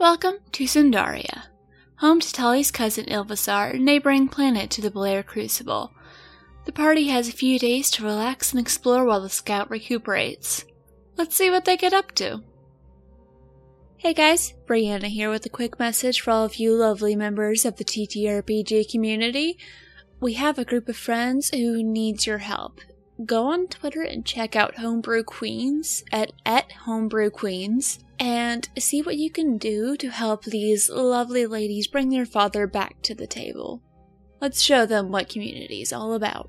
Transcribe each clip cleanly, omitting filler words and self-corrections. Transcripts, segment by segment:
Welcome to Sundaria, home to Tali's cousin Ilvasar, a neighboring planet to the Blair Crucible. The party has a few days to relax and explore while the scout recuperates. Let's see what they get up to. Hey guys, Brianna here with a quick message for all of you lovely members of the TTRPG community. We have a group of friends who needs your help. Go on Twitter and check out Homebrew Queens at Homebrew Queens and see what you can do to help these lovely ladies bring their father back to the table. Let's show them what community is all about.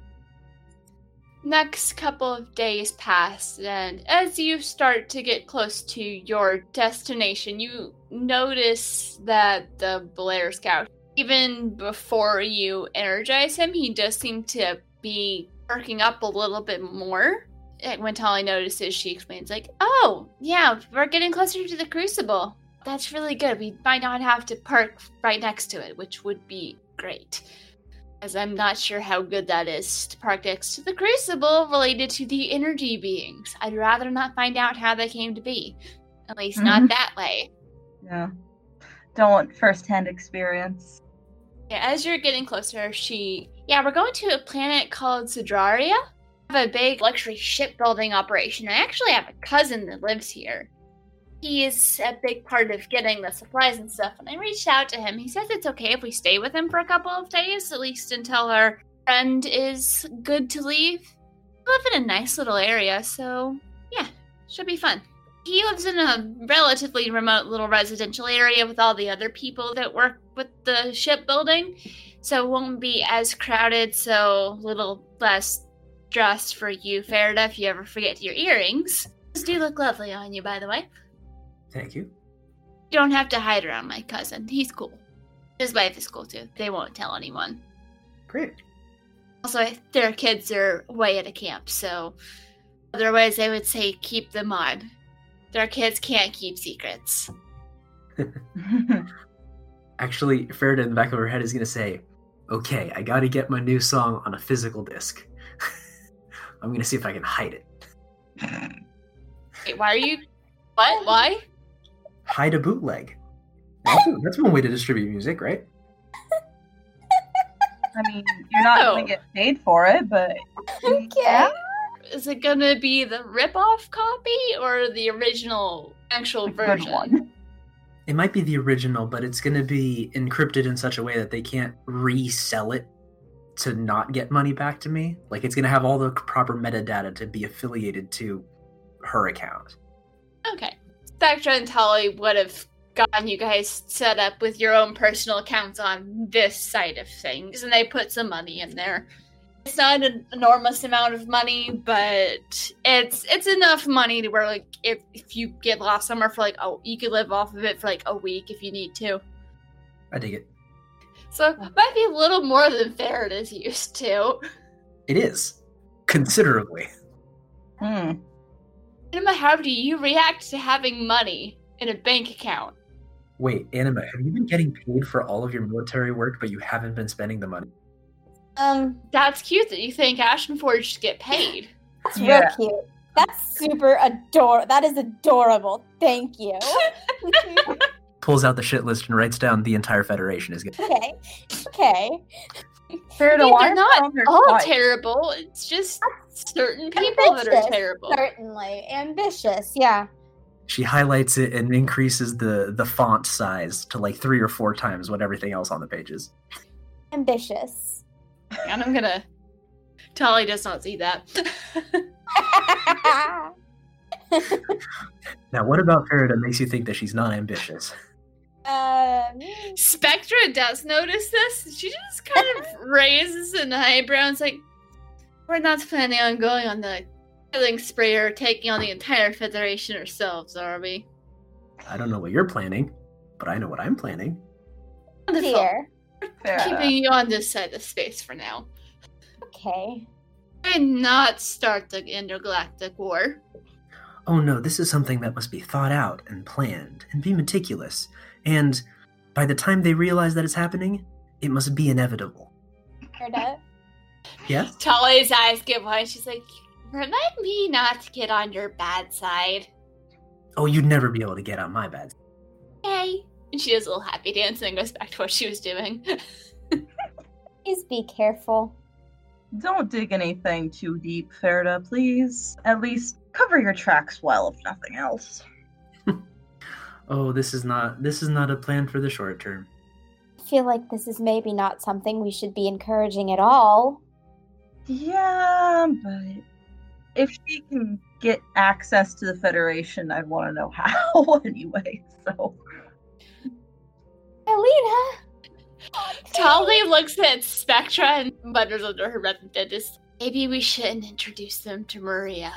Next couple of days passed, and as you start to get close to your destination, you notice that the Blair Scout, even before you energize him, he does seem to be perking up a little bit more. And when Tali notices, she explains, like, oh, yeah, we're getting closer to the Crucible. That's really good. We might not have to park right next to it, which would be great. As I'm not sure how good that is to park next to the Crucible related to the energy beings. I'd rather not find out how they came to be. At least not that way. Yeah. Don't want first-hand experience. Yeah, as you're getting closer, we're going to a planet called Cedraria. I have a big luxury shipbuilding operation. I actually have a cousin that lives here. He is a big part of getting the supplies and stuff, and I reached out to him. He says it's okay if we stay with him for a couple of days, at least until our friend is good to leave. We live in a nice little area, so yeah, should be fun. He lives in a relatively remote little residential area with all the other people that work with the shipbuilding, so it won't be as crowded, so a little less stress for you, Farida, if you ever forget your earrings. These do look lovely on you, by the way. Thank you. You don't have to hide around my cousin. He's cool. His wife is cool, too. They won't tell anyone. Great. Also, their kids are away at a camp, so otherwise I would say keep them on. Their kids can't keep secrets. Actually, Farida in the back of her head is going to say, okay, I got to get my new song on a physical disc. I'm going to see if I can hide it. Wait, why are you... What? Why? Hide a bootleg. That's one way to distribute music, right? I mean, you're not going to get paid for it, but... Okay. Yeah. Is it going to be the rip-off copy or the original actual version? One. It might be the original, but it's going to be encrypted in such a way that they can't resell it to not get money back to me. Like, it's going to have all the proper metadata to be affiliated to her account. Okay. Spectra and Tali would have gotten you guys set up with your own personal accounts on this side of things, and they put some money in there. It's not an enormous amount of money, but it's enough money to where, like, if you get lost somewhere for, like, you could live off of it for, like, a week if you need to. I dig it. So it might be a little more than Farida's used to. It is. Considerably. Hmm. Anima, how do you react to having money in a bank account? Wait, Anima, have you been getting paid for all of your military work, but you haven't been spending the money? That's cute that you think Ashenforged get paid. That's real cute. That's super adorable. That is adorable. Thank you. Pulls out the shit list and writes down the entire Federation is good. Okay. They're not all terrible. It's just certain people that are terrible. Certainly. Ambitious, yeah. She highlights it and increases the font size to like 3 or 4 times what everything else on the page is. Ambitious. And I'm gonna... Tali does not see that. Now, what about Farida makes you think that she's not ambitious? Spectra does notice this. She just kind of raises an eyebrow and is like, we're not planning on going on the killing spree or taking on the entire Federation ourselves, are we? I don't know what you're planning, but I know what I'm planning. Wonderful. Fair keeping you on this side of space for now. Okay. And not start the intergalactic war. Oh no, this is something that must be thought out and planned and be meticulous. And by the time they realize that it's happening, it must be inevitable. Farida? Yes? Tali's eyes get wide. She's like, remind me not to get on your bad side. Oh, you'd never be able to get on my bad side. Hey. And she does a little happy dance and then goes back to what she was doing. Please be careful. Don't dig anything too deep, Farida, please. At least cover your tracks well, if nothing else. Oh, this is not a plan for the short term. I feel like this is maybe not something we should be encouraging at all. Yeah, but if she can get access to the Federation, I'd want to know how anyway, so... Violina! Tali looks at Spectra and mutters under her breath and dentist, maybe we shouldn't introduce them to Maria.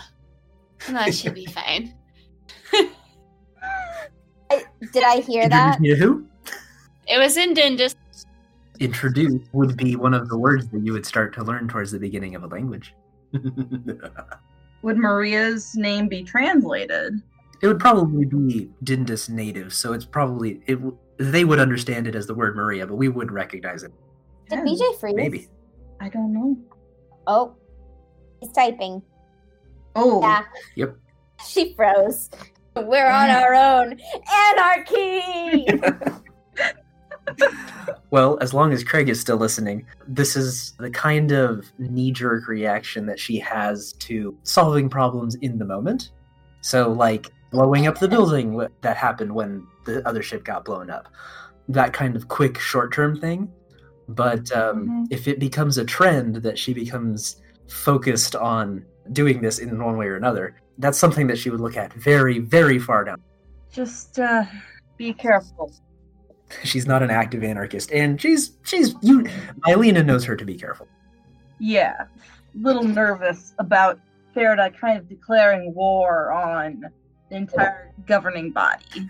And that should be fine. Did I hear that? You who? It was in Udendis. Introduce would be one of the words that you would start to learn towards the beginning of a language. Would Maria's name be translated? It would probably be Udendis native, so it's probably... They would understand it as the word Maria, but we would recognize it. Did BJ freeze? Maybe. I don't know. Oh. He's typing. Oh. Yeah. Yep. She froze. We're on our own. Anarchy! Well, as long as Craig is still listening, this is the kind of knee-jerk reaction that she has to solving problems in the moment. So, like, blowing up the building that happened when the other ship got blown up. That kind of quick, short-term thing. But if it becomes a trend that she becomes focused on doing this in one way or another, that's something that she would look at very, very far down. Just be careful. She's not an active anarchist, and Violina knows her to be careful. Yeah, a little nervous about Farida kind of declaring war on the entire governing body.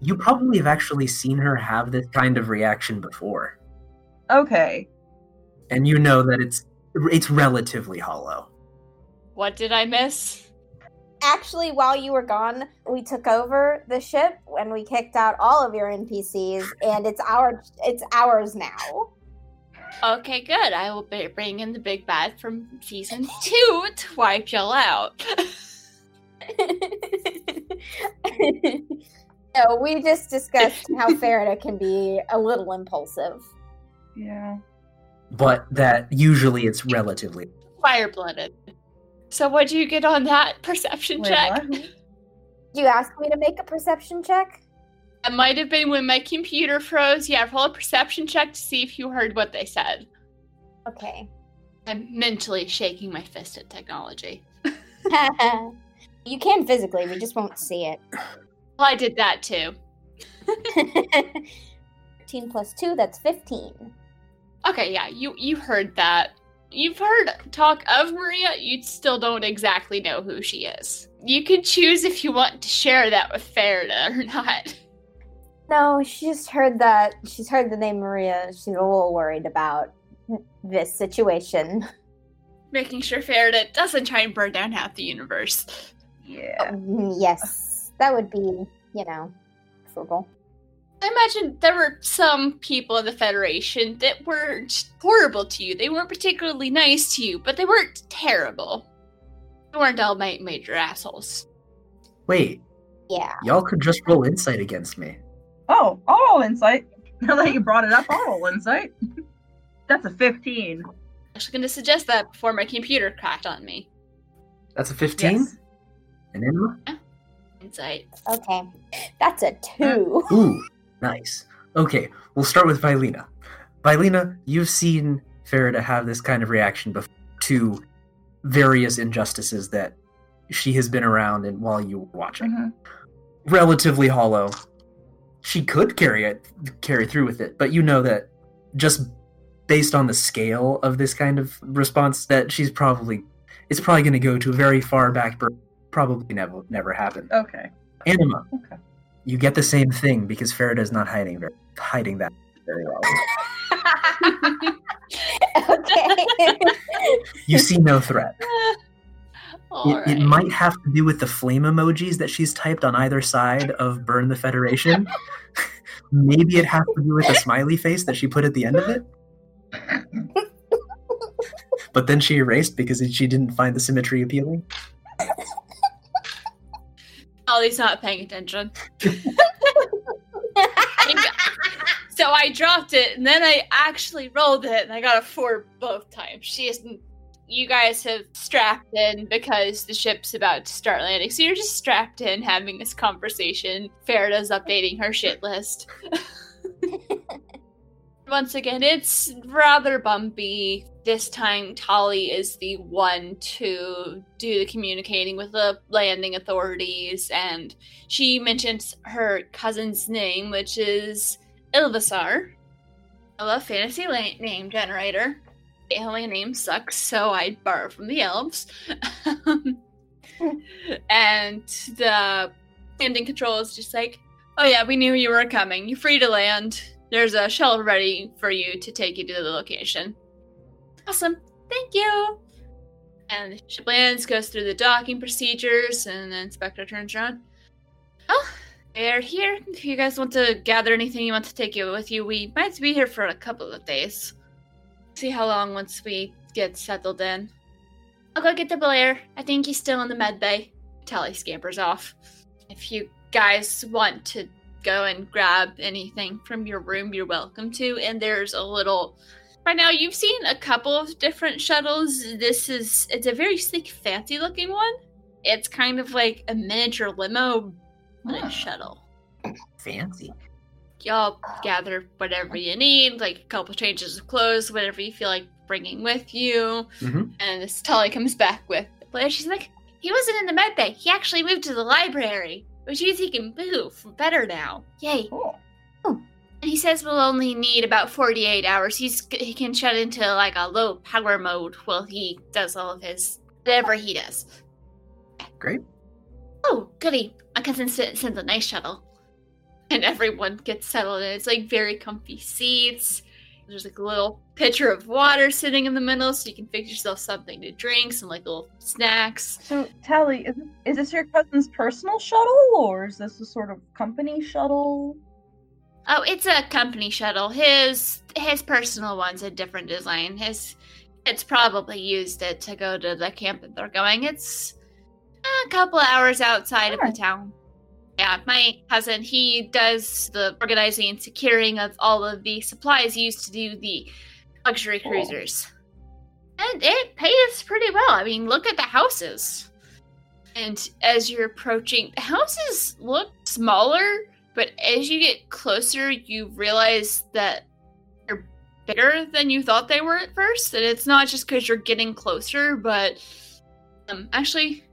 You probably have actually seen her have this kind of reaction before. Okay. And you know that it's relatively hollow. What did I miss? Actually, while you were gone, we took over the ship and we kicked out all of your NPCs, and it's ours now. Okay, good. I will bring in the big bad from season 2 to wipe y'all out. No, we just discussed how Farida can be a little impulsive. Yeah. But that usually it's relatively... fire-blooded. So what do you get on that perception check? What? You asked me to make a perception check? It might have been when my computer froze. Yeah, roll a perception check to see if you heard what they said. Okay. I'm mentally shaking my fist at technology. You can physically, we just won't see it. Well, I did that too. 13 plus 2, that's 15. Okay, yeah, you heard that. You've heard talk of Maria, you still don't exactly know who she is. You can choose if you want to share that with Farida or not. No, she just heard that. She's heard the name Maria. She's a little worried about this situation. Making sure Farida doesn't try and burn down half the universe. Yeah. Yes. That would be, frugal. I imagine there were some people in the Federation that were horrible to you. They weren't particularly nice to you, but they weren't terrible. They weren't all major assholes. Wait. Yeah. Y'all could just roll insight against me. Oh, I'll roll insight. Now that you brought it up, I'll roll insight. That's a 15. I'm actually going to suggest that before my computer cracked on me. That's a 15? Yes. And Anima? Yeah. Insight. Okay. That's a 2. Ooh. Nice. Okay, we'll start with Violina. Violina, you've seen Farida have this kind of reaction before to various injustices that she has been around and while you were watching. Mm-hmm. Relatively hollow. She could carry through with it, but you know that just based on the scale of this kind of response that it's probably going to go to a very far back burn. Probably never happened. Okay. Anima. Okay. You get the same thing because Farida's not hiding that very well. Okay. You see no threat. It might have to do with the flame emojis that she's typed on either side of Burn the Federation. Maybe it has to do with the smiley face that she put at the end of it. But then she erased because she didn't find the symmetry appealing. Ollie's not paying attention. I dropped it, and then I actually rolled it, and I got a 4 both times. She isn't... You guys have strapped in because the ship's about to start landing, so you're just strapped in having this conversation. Farida's updating her shit list. Once again, it's rather bumpy. This time, Tali is the one to do the communicating with the landing authorities, and she mentions her cousin's name, which is Ilvasar. I love fantasy name generator. The alien name sucks, so I borrow from the elves. And the landing control is just like, oh yeah, we knew you were coming. You're free to land. There's a shuttle ready for you to take you to the location. Awesome. Thank you. And the ship lands, goes through the docking procedures, and then Spectra turns around. Well, they're here. If you guys want to gather anything you want to take with you, we might be here for a couple of days. See how long once we get settled in. I'll go get the Blair. I think he's still in the med bay. Tali scampers off. If you guys want to go and grab anything from your room, you're welcome to. And there's a little... By now, you've seen a couple of different shuttles. It's a very sleek, fancy-looking one. It's kind of like a miniature limo on a shuttle. Fancy. Y'all gather whatever you need, like a couple changes of clothes, whatever you feel like bringing with you. Mm-hmm. And this Tali comes back with the Blair. She's like, he wasn't in the med bay. He actually moved to the library, which means he can move better now. Yay. Cool. And he says we'll only need about 48 hours. He can shut into like a low power mode while he does all of his, whatever he does. Great. Oh, goody. My cousin sends a nice shuttle. And everyone gets settled in. It's like very comfy seats. There's like a little pitcher of water sitting in the middle so you can fix yourself something to drink, some like little snacks. So, Tali, is this your cousin's personal shuttle or is this a sort of company shuttle? Oh, it's a company shuttle. His personal one's a different design. It's probably used it to go to the camp that they're going. It's a couple of hours outside of the town. Yeah, my cousin, he does the organizing and securing of all of the supplies used to do the luxury cruisers. And it pays pretty well. I mean, look at the houses. And as you're approaching, the houses look smaller, but as you get closer, you realize that they're bigger than you thought they were at first. And it's not just because you're getting closer, but actually...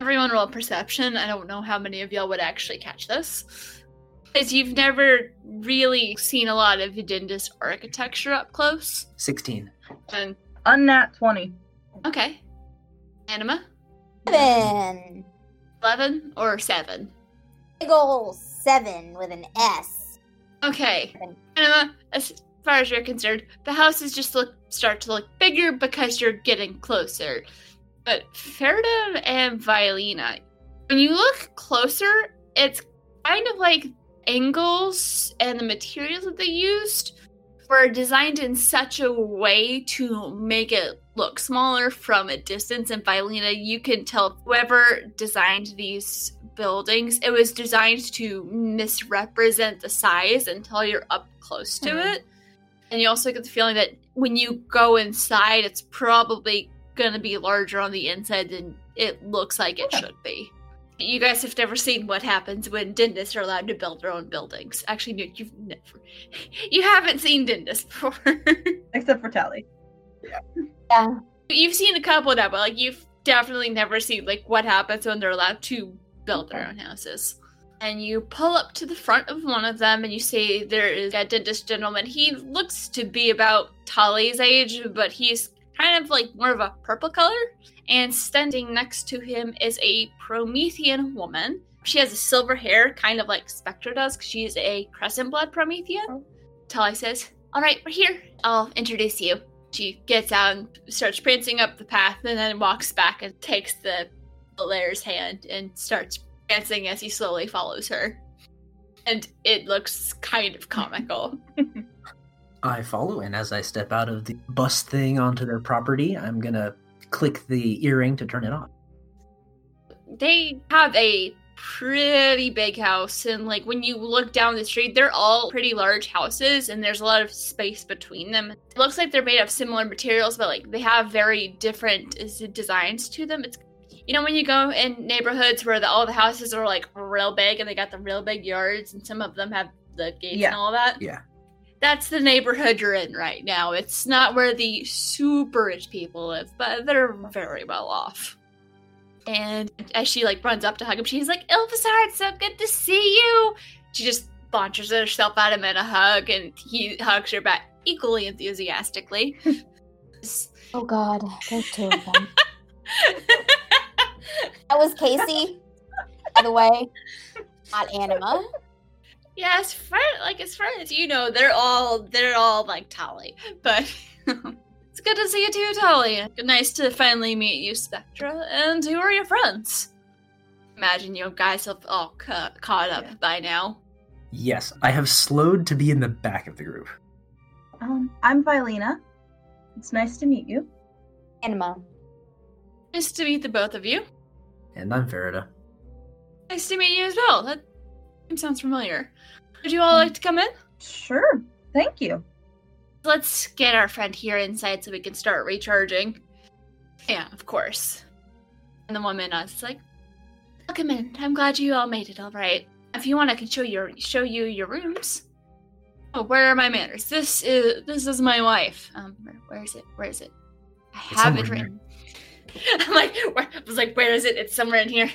Everyone roll perception. I don't know how many of y'all would actually catch this. Because you've never really seen a lot of Udendis architecture up close. 16. And Unnat 20. Okay. Anima? 7. 11 or 7? Big ol' 7 with an S. Okay. 7. Anima, as far as you're concerned, the houses just start to look bigger because you're getting closer. But Farida and Violina, when you look closer, it's kind of like angles and the materials that they used were designed in such a way to make it look smaller from a distance. And Violina, you can tell whoever designed these buildings, it was designed to misrepresent the size until you're up close to it. And you also get the feeling that when you go inside, it's probably... going to be larger on the inside than it looks like it should be. You guys have never seen what happens when Udendis are allowed to build their own buildings. Actually, no, you haven't seen Udendis before. Except for Tali. Yeah. You've seen a couple now, but like, you've definitely never seen like what happens when they're allowed to build their own houses. And you pull up to the front of one of them, and you see there is a Udendis gentleman. He looks to be about Tali's age, but he's kind of like more of a purple color. And standing next to him is a Promethean woman. She has a silver hair, kind of like Spectra does, because she is a crescent blood Promethean. Oh. Tali says, all right, we're here. I'll introduce you. She gets out and starts prancing up the path and then walks back and takes the Blair's hand and starts prancing as he slowly follows her. And it looks kind of comical. I follow, and as I step out of the bus thing onto their property, I'm going to click the earring to turn it on. They have a pretty big house, and like when you look down the street, they're all pretty large houses and there's a lot of space between them. It looks like they're made of similar materials, but like they have very different designs to them. It's, you know, when you go in neighborhoods where all the houses are like real big and they got the real big yards and some of them have the gates and all that. Yeah. That's the neighborhood you're in right now. It's not where the super rich people live, but they're very well off. And as she like runs up to hug him, she's like, "Ilvasar, it's so good to see you." She just launches herself at him in a hug, and he hugs her back equally enthusiastically. Oh God, there's two of them. That was Casey, by the way, not Anima. Yeah, as far as you know, they're all like Tali. But it's good to see you too, Tali. Nice to finally meet you, Spectra. And who are your friends? Imagine you guys have all caught up by now. Yes, I have slowed to be in the back of the group. I'm Violina. It's nice to meet you. Anima. Nice to meet the both of you. And I'm Farida. Nice to meet you as well. That sounds familiar. Would you all like to come in? Sure. Thank you. Let's get our friend here inside so we can start recharging. Yeah, of course. And the woman is like, "Welcome in. I'm glad you all made it all right. If you want, I can show you your rooms." Oh, where are my manners? This is my wife. Where is it? I have it written. I'm like, where is it? It's somewhere in here.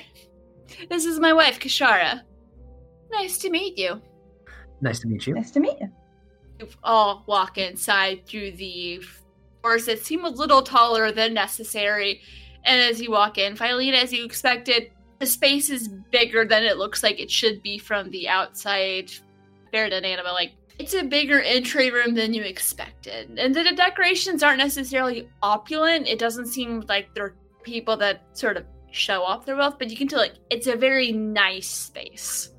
This is my wife, Kishara. Nice to meet you. Nice to meet you. Nice to meet you. You all walk inside through the doors that seem a little taller than necessary. And as you walk in, Violina, as you expected, the space is bigger than it looks like it should be from the outside. Fair to Anima, like, it's a bigger entry room than you expected. And the decorations aren't necessarily opulent. It doesn't seem like they're people that sort of show off their wealth, but you can tell, like, it's a very nice space.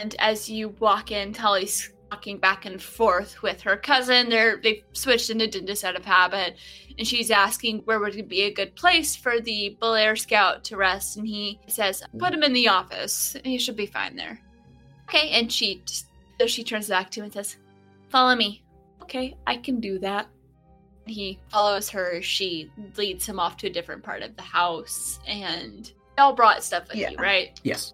And as you walk in, Tully's walking back and forth with her cousin. They've switched into Udendis out of habit. And she's asking where would be a good place for the Blair Scout to rest. And he says, "Put him in the office. He should be fine there." Okay, and she turns back to him and says, "Follow me." "Okay, I can do that." And he follows her. She leads him off to a different part of the house. And they all brought stuff with you, right? Yes.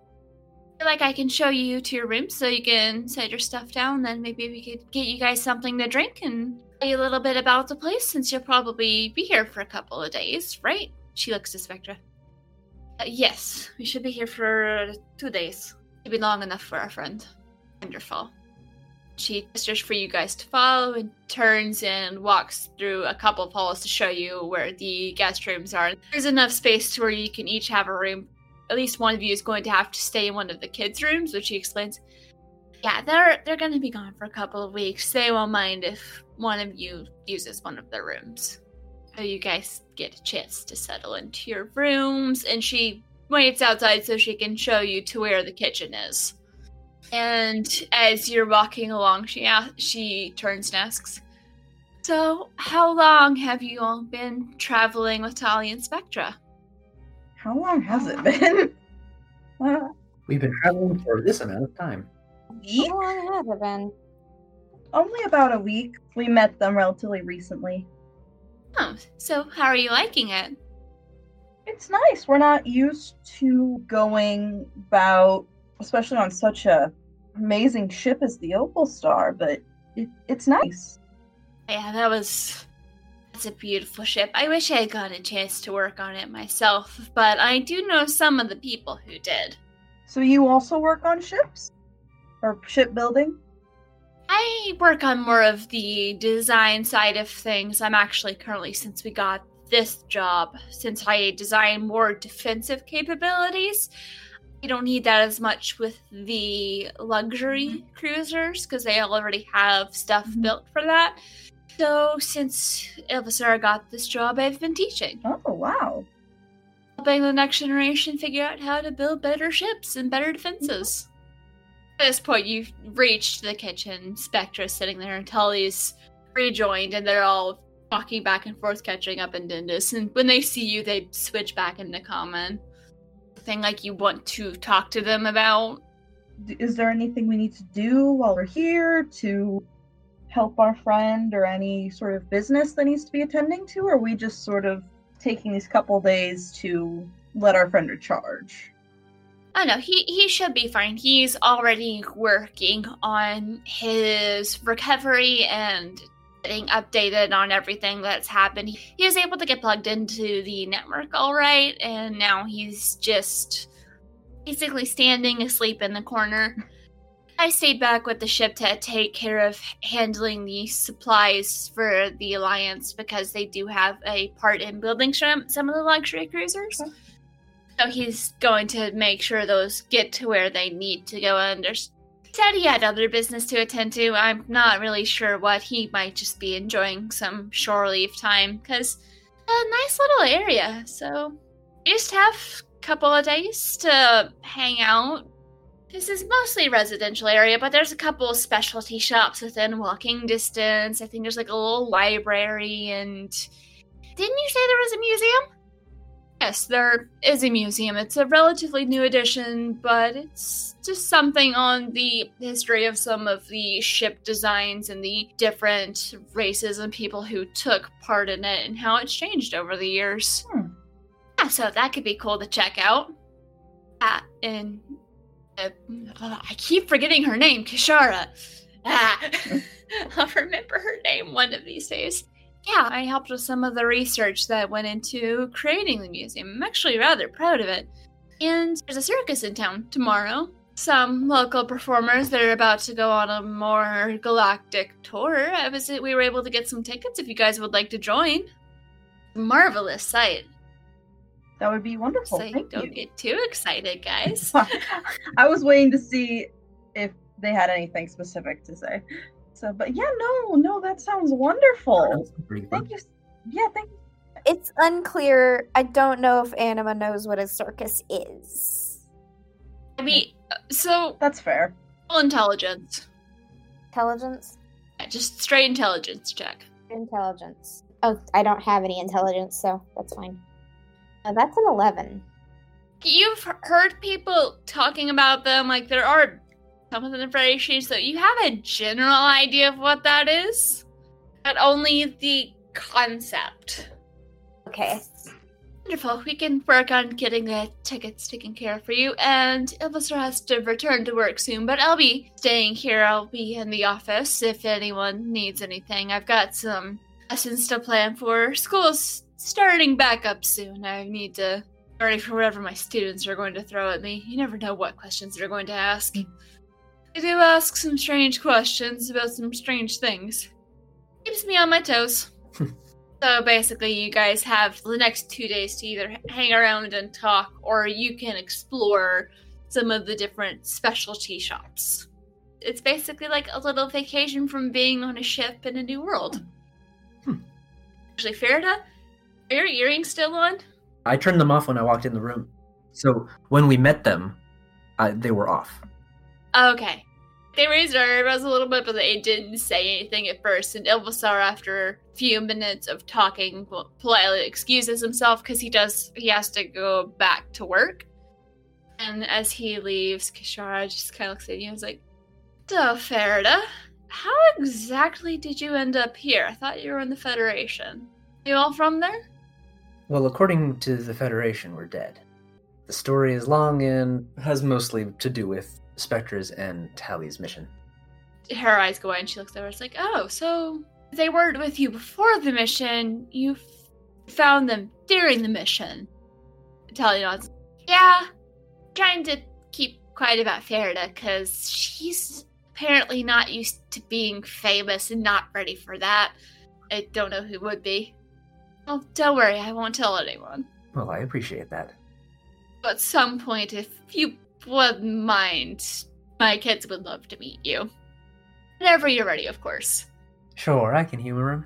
Like, I can show you to your room so you can set your stuff down, then maybe we could get you guys something to drink and tell you a little bit about the place since you'll probably be here for a couple of days, right? She looks to Spectra. Yes, we should be here for 2 days. It'll be long enough for our friend. Wonderful. She gestures for you guys to follow and turns and walks through a couple of halls to show you where the guest rooms are. There's enough space to where you can each have a room. At least one of you is going to have to stay in one of the kids' rooms, which she explains. Yeah, they're going to be gone for a couple of weeks. They won't mind if one of you uses one of their rooms. So you guys get a chance to settle into your rooms. And she waits outside so she can show you to where the kitchen is. And as you're walking along, she turns and asks, "So how long have you all been traveling with Tali and Spectra?" How long has it been? We've been traveling for this amount of time. Week? How long has it been? Only about a week. We met them relatively recently. Oh, so how are you liking it? It's nice. We're not used to going about, especially on such an amazing ship as the Opal Star, but it's nice. Yeah, that's a beautiful ship. I wish I had gotten a chance to work on it myself, but I do know some of the people who did. So you also work on ships? Or shipbuilding? I work on more of the design side of things. I'm actually currently, since we got this job, since I design more defensive capabilities, I don't need that as much with the luxury cruisers because they already have stuff built for that. So, since Ilvasar got this job, I've been teaching. Oh, wow. Helping the next generation figure out how to build better ships and better defenses. At this point, you've reached the kitchen. Spectra's sitting there, and Tully's rejoined, and they're all walking back and forth, catching up in Udendis. And when they see you, they switch back into common. thing like you want to talk to them about? Is there anything we need to do while we're here to help our friend, or any sort of business that needs to be attending to? Or are we just sort of taking these couple days to let our friend recharge? Oh no, he should be fine. He's already working on his recovery and getting updated on everything that's happened. He was able to get plugged into the network all right, and now he's just basically standing asleep in the corner. I stayed back with the ship to take care of handling the supplies for the Alliance, because they do have a part in building some of the luxury cruisers. Okay. So he's going to make sure those get to where they need to go. And said he had other business to attend to. I'm not really sure what. He might just be enjoying some shore leave time, because a nice little area. So we just have a couple of days to hang out. This is mostly a residential area, but there's a couple of specialty shops within walking distance. I think there's like a little library, and didn't you say there was a museum? Yes, there is a museum. It's a relatively new addition, but it's just something on the history of some of the ship designs and the different races and people who took part in it and how it's changed over the years. Yeah, so that could be cool to check out. And... I keep forgetting her name, Kishara. I'll remember her name one of these days. Yeah, I helped with some of the research that went into creating the museum. I'm actually rather proud of it. And there's a circus in town tomorrow. Some local performers that are about to go on a more galactic tour. We were able to get some tickets if you guys would like to join. Marvelous sight. That would be wonderful. Don't get too excited, guys. I was waiting to see if they had anything specific to say. So, but yeah, no, that sounds wonderful. Thank you. Yeah, thank you. It's unclear. I don't know if Anima knows what a circus is. I mean, so that's fair. Intelligence. Intelligence? Yeah, just straight intelligence check. Intelligence. Oh, I don't have any intelligence, so that's fine. That's an 11. You've heard people talking about them. Like, there are some of the variations, so you have a general idea of what that is, but only the concept. Okay. Wonderful. We can work on getting the tickets taken care of for you. And Ilvasar has to return to work soon, but I'll be staying here. I'll be in the office if anyone needs anything. I've got some lessons to plan for schools. Starting back up soon. I need to be ready for whatever my students are going to throw at me. You never know what questions they're going to ask. They do ask some strange questions about some strange things. Keeps me on my toes. So basically, you guys have the next 2 days to either hang around and talk, or you can explore some of the different specialty shops. It's basically like a little vacation from being on a ship in a new world. Actually, Farida, are your earrings still on? I turned them off when I walked in the room. So when we met them, they were off. Okay. They raised our eyebrows a little bit, but they didn't say anything at first. And Ilvasar, after a few minutes of talking, politely excuses himself because he has to go back to work. And as he leaves, Kishara just kind of looks at you and is like, "Duh, Farida, how exactly did you end up here? I thought you were in the Federation. Are you all from there?" "Well, according to the Federation, we're dead. The story is long and has mostly to do with Spectra's and Tali's mission." Her eyes go wide and she looks over. It's like, "Oh, so they weren't with you before the mission. You found them during the mission." Tali nods. "Yeah, trying to keep quiet about Farida because she's apparently not used to being famous and not ready for that. I don't know who would be. Oh, don't worry, I won't tell anyone." "Well, I appreciate that. At some point, if you wouldn't mind, my kids would love to meet you. Whenever you're ready, of course." "Sure, I can humor him."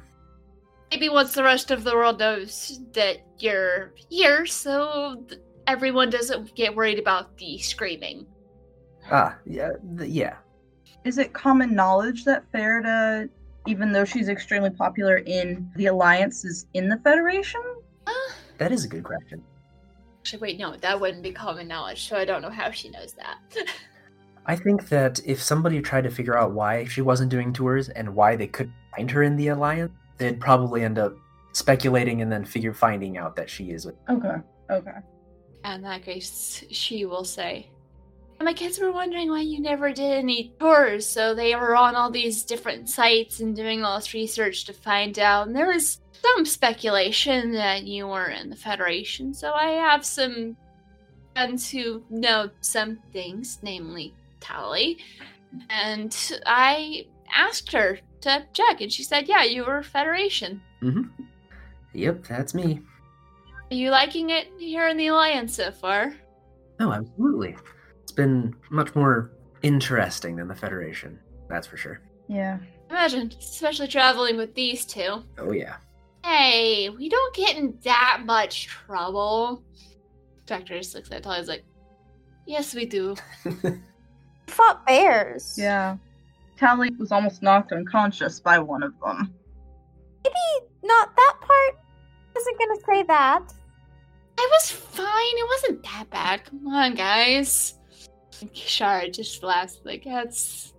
"Maybe once the rest of the world knows that you're here, so everyone doesn't get worried about the screaming." Yeah. Is it common knowledge that Farida, even though she's extremely popular in the Alliance, is in the Federation? That is a good question. Actually, wait, no, that wouldn't be common knowledge, so I don't know how she knows that. I think that if somebody tried to figure out why she wasn't doing tours and why they couldn't find her in the Alliance, they'd probably end up speculating and then finding out that she is with her. Okay. In that case, she will say, my kids were wondering why you never did any tours, so they were on all these different sites and doing all this research to find out. And there was some speculation that you were in the Federation, so I have some friends who know some things, namely Tali. And I asked her to check, and she said, yeah, you were Federation. Mm-hmm. Yep, that's me. Are you liking it here in the Alliance so far? Oh, absolutely. It's been much more interesting than the Federation, that's for sure. Yeah. Imagine, especially traveling with these two. Oh, yeah. Hey, we don't get in that much trouble. Spectra just looks at Tali, is like, yes, we do. We fought bears. Yeah. Tali was almost knocked unconscious by one of them. Maybe not that part. I wasn't going to say that. I was fine. It wasn't that bad. Come on, guys. Kishara just laughs like, that's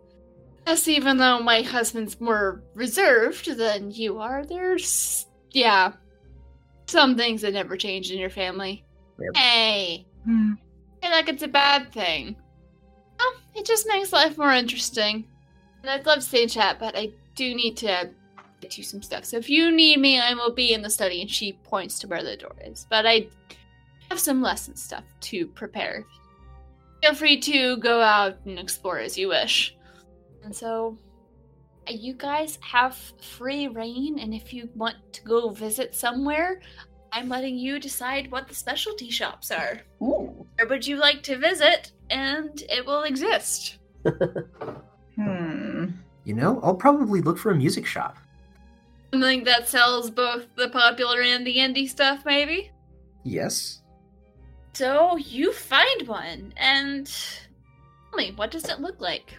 even though my husband's more reserved than you are, there's, yeah, some things that never change in your family. Yep. Hey. Hey, like it's a bad thing. Well, it just makes life more interesting. And I'd love to stay in chat, but I do need to get you some stuff. So if you need me, I will be in the study, and she points to where the door is. But I have some lesson stuff to prepare. Feel free to go out and explore as you wish. And so, you guys have free reign, and if you want to go visit somewhere, I'm letting you decide what the specialty shops are. Ooh. Where would you like to visit, and it will exist. You know, I'll probably look for a music shop. Something that sells both the popular and the indie stuff, maybe? Yes. So, you find one, and tell me, what does it look like?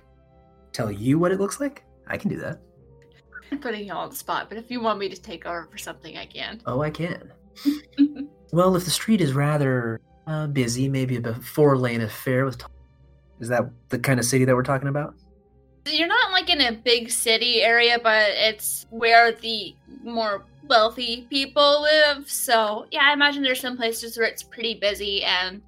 Tell you what it looks like? I can do that. I'm putting you on the spot, but if you want me to take over for something, I can. Oh, I can. Well, if the street is rather busy, maybe a four-lane affair with... Is that the kind of city that we're talking about? You're not, like, in a big city area, but it's where the more wealthy people live. So, yeah, I imagine there's some places where it's pretty busy, and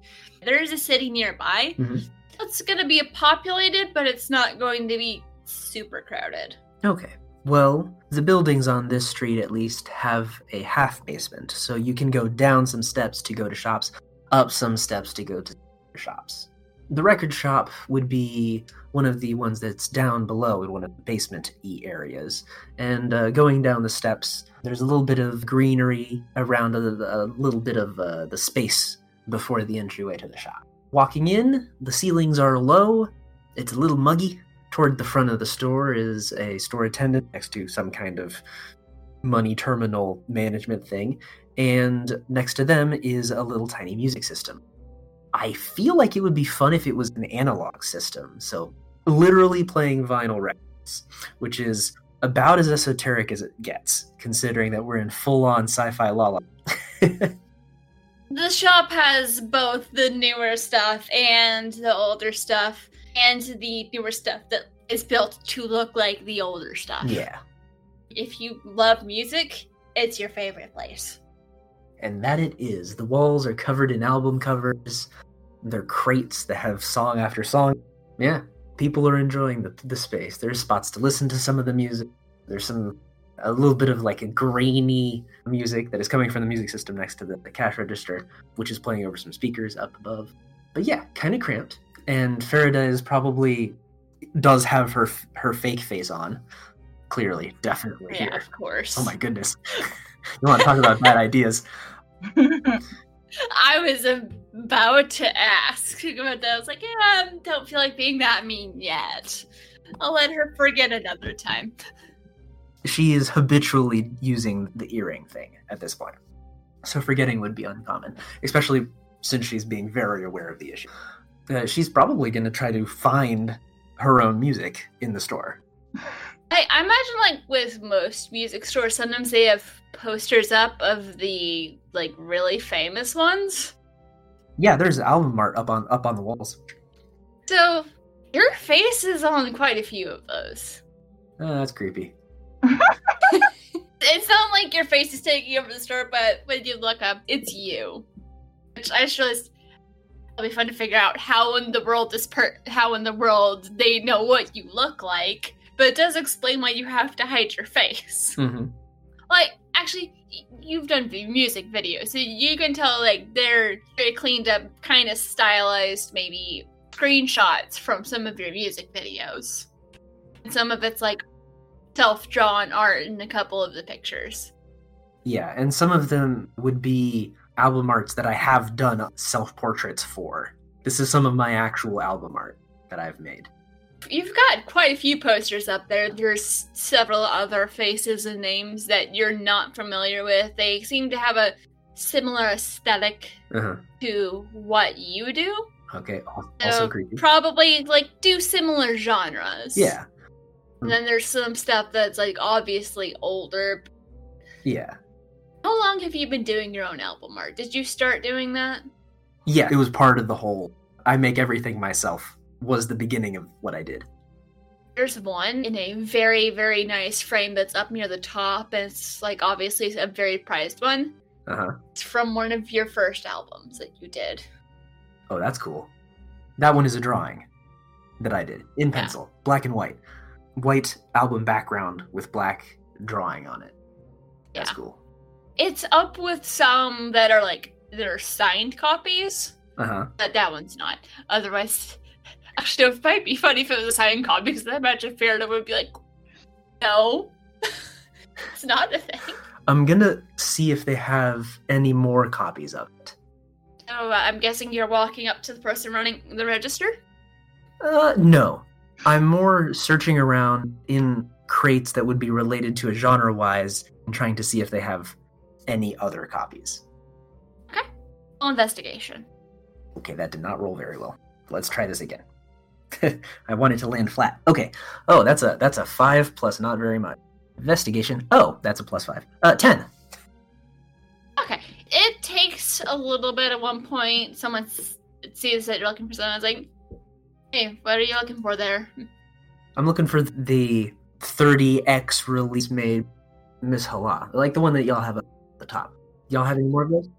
there is a city nearby. Mm-hmm. It's going to be populated, but it's not going to be super crowded. Okay. Well, the buildings on this street at least have a half basement, so you can go down some steps to go to shops, up some steps to go to shops. The record shop would be one of the ones that's down below in one of the basement-y areas. And going down the steps, there's a little bit of greenery around a little bit of the space before the entryway to the shop. Walking in, the ceilings are low, it's a little muggy. Toward the front of the store is a store attendant next to some kind of money terminal management thing, and next to them is a little tiny music system. I feel like it would be fun if it was an analog system, so literally playing vinyl records, which is about as esoteric as it gets, considering that we're in full-on sci-fi la-la. The shop has both the newer stuff and the older stuff, and the newer stuff that is built to look like the older stuff. Yeah. If you love music, it's your favorite place. And that it is. The walls are covered in album covers. They're crates that have song after song. Yeah. People are enjoying the space. There's spots to listen to some of the music. There's a little bit of like a grainy music that is coming from the music system next to the cash register, which is playing over some speakers up above. But yeah, kind of cramped. And Farida does have her fake face on. Clearly, definitely. Yeah, here. Of course. Oh my goodness. You want to talk about bad ideas. I was about to ask about that. I was like, yeah, I don't feel like being that mean yet. I'll let her forget another time. She is habitually using the earring thing at this point. So forgetting would be uncommon, especially since she's being very aware of the issue. She's probably going to try to find her own music in the store. I imagine, like, with most music stores, sometimes they have posters up of the, like, really famous ones. Yeah, there's an album art up on the walls. So your face is on quite a few of those. Oh, that's creepy. It's not like your face is taking over the store, but when you look up, it's you. Which I just realized it'll be fun to figure out how in the world they know what you look like, but it does explain why you have to hide your face. Mm-hmm. Like, actually, you've done music videos, so you can tell like they're very cleaned up, kind of stylized, maybe screenshots from some of your music videos. And some of it's like self-drawn art in a couple of the pictures. Yeah, and some of them would be album arts that I have done self-portraits for. This is some of my actual album art that I've made. You've got quite a few posters up there. There's several other faces and names that you're not familiar with. They seem to have a similar aesthetic to what you do. Okay, also creepy. Probably, like, do similar genres. Yeah. And then there's some stuff that's, like, obviously older. Yeah. How long have you been doing your own album art? Did you start doing that? Yeah, it was part of the whole, I make everything myself, was the beginning of what I did. There's one in a very, very nice frame that's up near the top, and it's, like, obviously a very prized one. Uh-huh. It's from one of your first albums that you did. Oh, that's cool. That one is a drawing that I did in pencil, black and white. White album background with black drawing on it. Yeah. That's cool. It's up with some that are like, they're signed copies. Uh-huh. But that one's not. Otherwise, actually, it might be funny if it was a signed copy, because I imagine Farida would be like, no, it's not a thing. I'm going to see if they have any more copies of it. Oh, I'm guessing you're walking up to the person running the register? No. I'm more searching around in crates that would be related to a genre-wise and trying to see if they have any other copies. Okay. Full investigation. Okay, that did not roll very well. Let's try this again. I wanted to land flat. Okay. Oh, that's a 5 plus not very much. Investigation. Oh, that's a plus 5. 10. Okay. It takes a little bit at one point. Someone sees that you're looking for someone. It's like, hey, what are you looking for there? I'm looking for the 30X release made Miss Hala. Like the one that y'all have at the top. Y'all have any more of those?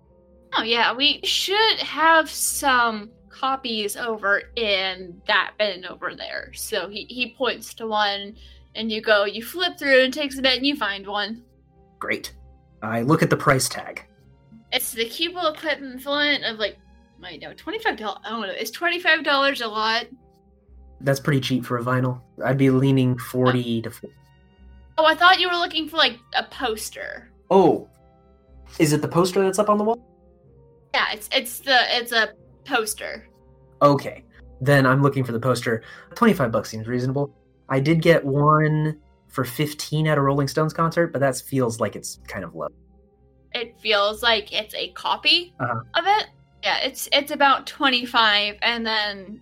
Oh, yeah. We should have some copies over in that bin over there. So he points to one, and you flip through, and it takes a bit, and you find one. Great. I look at the price tag. It's the Cubal equivalent of, like, I know, $25. I don't know. Is $25 a lot? That's pretty cheap for a vinyl. I'd be leaning 40 to 40. Oh, I thought you were looking for, like, a poster. Oh. Is it the poster that's up on the wall? Yeah, it's a poster. Okay. Then I'm looking for the poster. $25 seems reasonable. I did get one for 15 at a Rolling Stones concert, but that feels like it's kind of low. It feels like it's a copy of it. Yeah, it's about 25, and then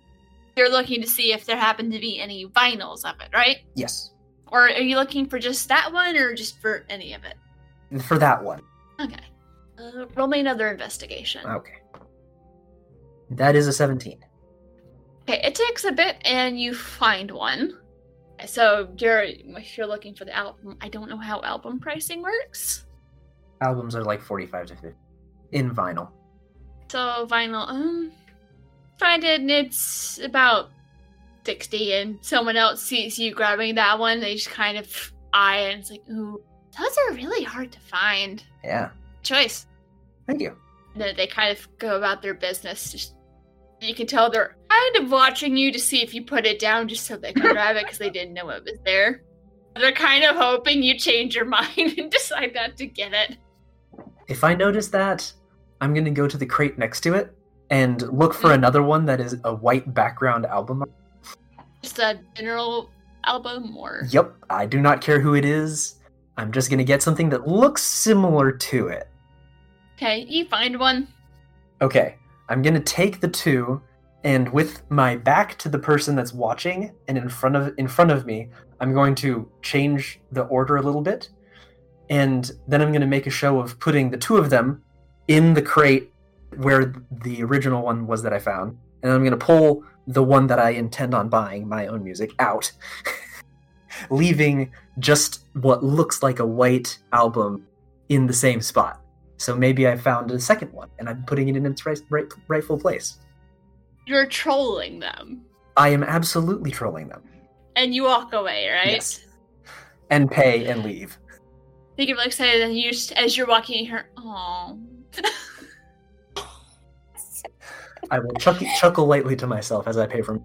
you're looking to see if there happen to be any vinyls of it, right? Yes. Or are you looking for just that one, or just for any of it? For that one. Okay. Roll me another investigation. Okay. That is a 17. Okay, it takes a bit, and you find one. So if you're looking for the album, I don't know how album pricing works. Albums are like 45 to 50 in vinyl. So vinyl, find it, and it's about 60, and someone else sees you grabbing that one, they just kind of eye it, and it's like, ooh, those are really hard to find. Yeah. Choice. Thank you. And then they kind of go about their business. Just, you can tell they're kind of watching you to see if you put it down just so they can grab it, because they didn't know it was there. They're kind of hoping you change your mind and decide not to get it. If I notice that, I'm going to go to the crate next to it and look for another one that is a white background album. Just a general album or... Yep, I do not care who it is. I'm just going to get something that looks similar to it. Okay, you find one. Okay, I'm going to take the two, and with my back to the person that's watching and in front of me, I'm going to change the order a little bit, and then I'm going to make a show of putting the two of them in the crate where the original one was that I found, and I'm going to pull the one that I intend on buying, my own music, out, leaving just what looks like a white album in the same spot. So maybe I found a second one, and I'm putting it in its rightful place. You're trolling them. I am absolutely trolling them. And you walk away, right? Yes. And pay and leave. They get really excited, and you, as you're walking, you hear, "Aw." I will chuckle lightly to myself as I pay for.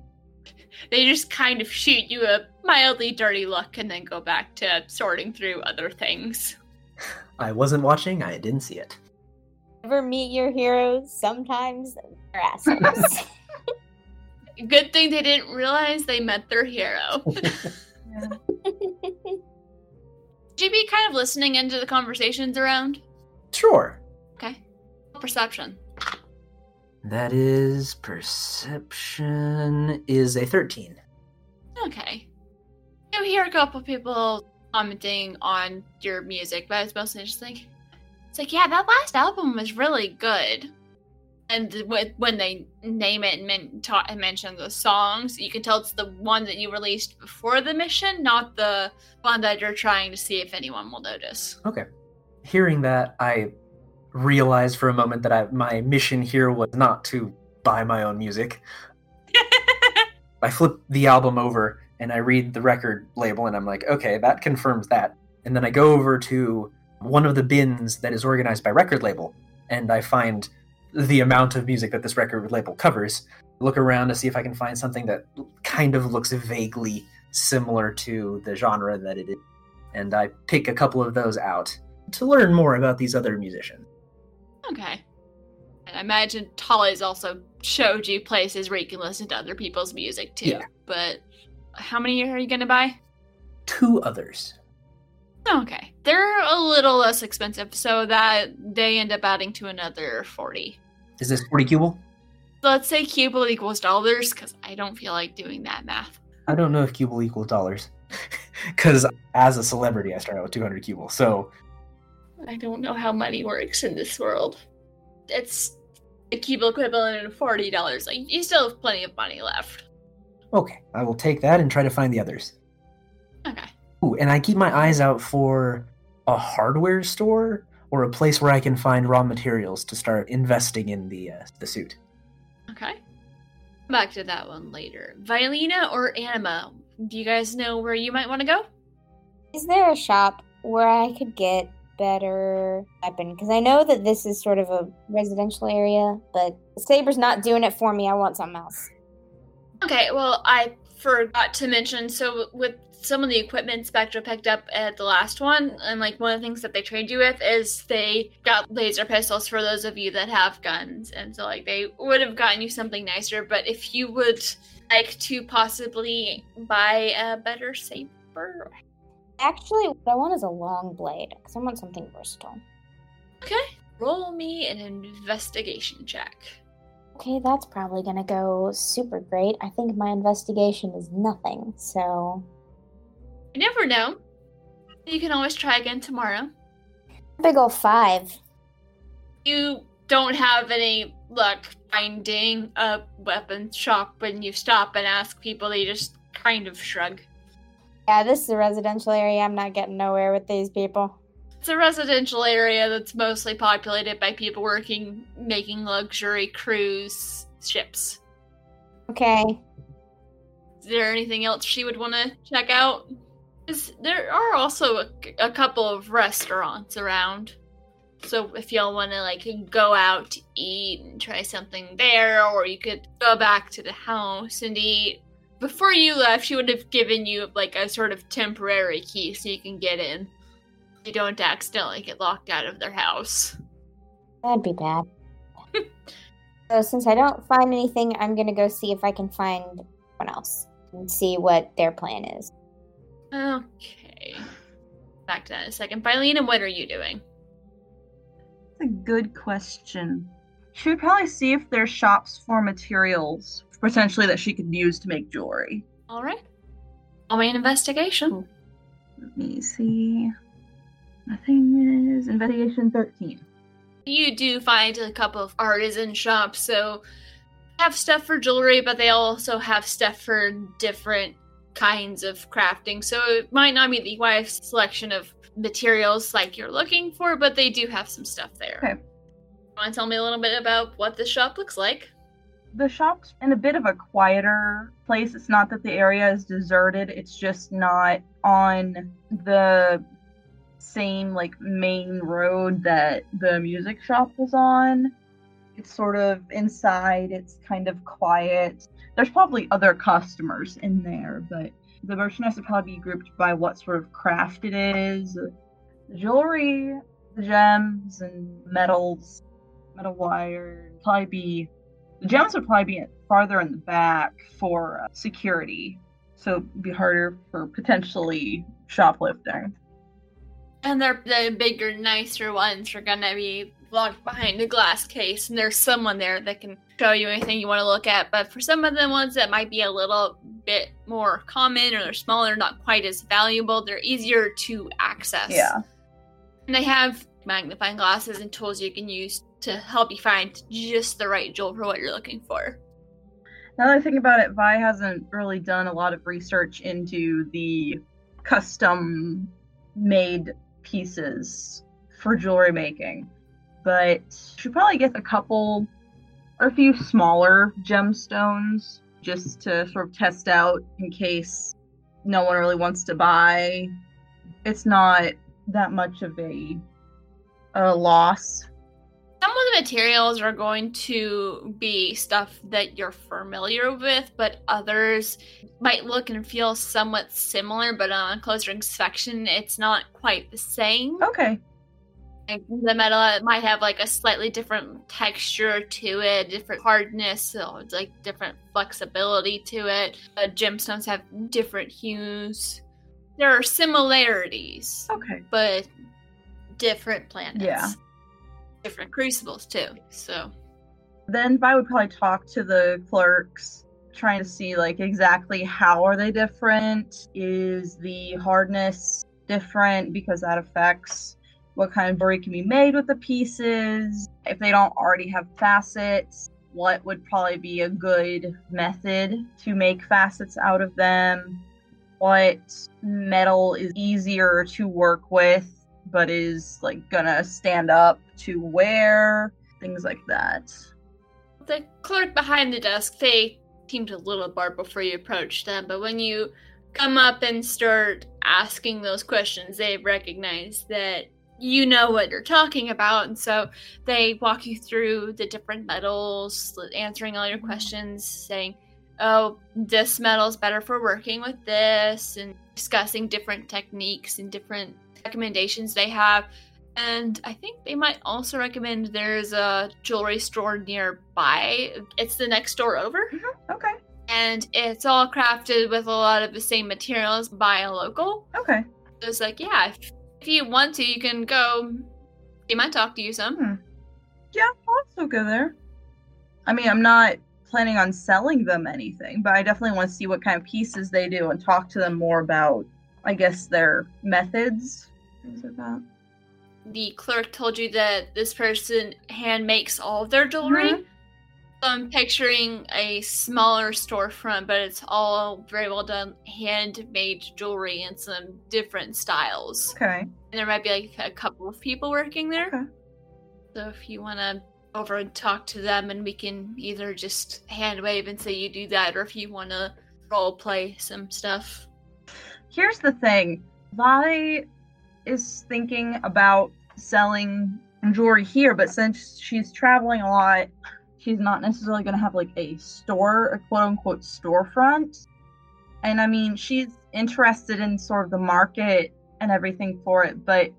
They just kind of shoot you a mildly dirty look, and then go back to sorting through other things. I wasn't watching. I didn't see it. Never meet your heroes. Sometimes they're assholes. Good thing they didn't realize they met their hero. Would you be kind of listening into the conversations around? Sure. Okay. Perception. That is, perception is a 13. Okay. You hear a couple people commenting on your music, but it's mostly just like, it's like, yeah, that last album was really good. And when they name it and mention the songs, you can tell it's the one that you released before the mission, not the one that you're trying to see if anyone will notice. Okay. Hearing that, I realized for a moment that my mission here was not to buy my own music. I flip the album over, and I read the record label, and I'm like, okay, that confirms that. And then I go over to one of the bins that is organized by record label, and I find the amount of music that this record label covers, look around to see if I can find something that kind of looks vaguely similar to the genre that it is. And I pick a couple of those out to learn more about these other musicians. Okay. And I imagine Tali's also showed you places where you can listen to other people's music too. Yeah. But how many are you going to buy? 2 others. Okay. They're a little less expensive, so that they end up adding to another 40. Is this 40 cubal? Let's say cubal equals dollars, because I don't feel like doing that math. I don't know if cubal equals dollars, because as a celebrity, I start out with 200 cubal, so... I don't know how money works in this world. It's a cubal equivalent of $40. Like, you still have plenty of money left. Okay, I will take that and try to find the others. Okay. Ooh, and I keep my eyes out for a hardware store or a place where I can find raw materials to start investing in the suit. Okay. Back to that one later. Violina or Anima, do you guys know where you might want to go? Is there a shop where I could get better weapon? Because I know that this is sort of a residential area, but the saber's not doing it for me. I want something else. Okay, well, I forgot to mention, so with some of the equipment Spectra picked up at the last one, and like one of the things that they trained you with is they got laser pistols for those of you that have guns, and so like they would have gotten you something nicer, but if you would like to possibly buy a better saber. Actually, what I want is a long blade, because I want something versatile. Okay, roll me an investigation check. Okay, that's probably going to go super great. I think my investigation is nothing, so... You never know. You can always try again tomorrow. Big ol' 5. You don't have any luck finding a weapons shop when you stop and ask people. They just kind of shrug. Yeah, this is a residential area. I'm not getting nowhere with these people. It's a residential area that's mostly populated by people working, making luxury cruise ships. Okay. Is there anything else she would want to check out? There are also a couple of restaurants around. So if y'all want to like go out to eat and try something there, or you could go back to the house and eat. Before you left, she would have given you like a sort of temporary key so you can get in. You don't accidentally get locked out of their house. That'd be bad. So since I don't find anything, I'm going to go see if I can find someone else and see what their plan is. Okay. Back to that in a second. Violina, what are you doing? That's a good question. She would probably see if there's shops for materials, potentially, that she could use to make jewelry. All right. I'll make an investigation. Cool. Let me see... Nothing is... Investigation 13. you do find a couple of artisan shops, so have stuff for jewelry, but they also have stuff for different kinds of crafting. So it might not be the widest selection of materials like you're looking for, but they do have some stuff there. Okay. Want to tell me a little bit about what this shop looks like? The shop's in a bit of a quieter place. It's not that the area is deserted. It's just not on the same, like, main road that the music shop was on. It's sort of inside. It's kind of quiet. There's probably other customers in there, but the merchandise would probably be grouped by what sort of craft it is. The jewelry, the gems, and metals, metal wire, probably be... The gems would probably be farther in the back for security, so it'd be harder for potentially shoplifting. And the bigger, nicer ones are going to be locked behind a glass case, and there's someone there that can show you anything you want to look at. But for some of the ones that might be a little bit more common, or they're smaller, not quite as valuable, they're easier to access. Yeah. And they have magnifying glasses and tools you can use to help you find just the right jewel for what you're looking for. Now that I think about it, Vi hasn't really done a lot of research into the custom-made pieces for jewelry making, but she probably gets a couple or a few smaller gemstones just to sort of test out in case no one really wants to buy. It's not that much of a loss. Some of the materials are going to be stuff that you're familiar with, but others might look and feel somewhat similar, but on closer inspection, it's not quite the same. Okay. Like the metal might have like a slightly different texture to it, different hardness, so it's like different flexibility to it. Gemstones have different hues. There are similarities. Okay. But different planets. Yeah. Different crucibles too, so. Then Vi would probably talk to the clerks, trying to see like exactly how are they different. Is the hardness different because that affects what kind of jewelry can be made with the pieces? If they don't already have facets, what would probably be a good method to make facets out of them? What metal is easier to work with, but is like gonna stand up to wear, things like that. The clerk behind the desk, they seemed a little barred before you approached them, but when you come up and start asking those questions, they recognize that you know what you're talking about, and so they walk you through the different metals, answering all your questions, saying, oh, this metal's better for working with this, and discussing different techniques and different recommendations they have. And I think they might also recommend there's a jewelry store nearby. It's the next door over. Mm-hmm. Okay. And it's all crafted with a lot of the same materials by a local. Okay. So it's like, yeah, if you want to, you can go. They might talk to you some. Yeah, I'll also go there. I mean, I'm not planning on selling them anything, but I definitely want to see what kind of pieces they do and talk to them more about, I guess, their methods, things like that. The clerk told you that this person hand makes all of their jewelry. Mm-hmm. So I'm picturing a smaller storefront, but it's all very well done, handmade jewelry in some different styles. Okay. And there might be like a couple of people working there. Okay. So if you want to over and talk to them, and we can either just hand wave and say you do that, or if you want to role play some stuff. Here's the thing. Vi is thinking about selling jewelry here, but since she's traveling a lot, she's not necessarily going to have like a store, a quote-unquote storefront. And I mean, she's interested in sort of the market and everything for it, but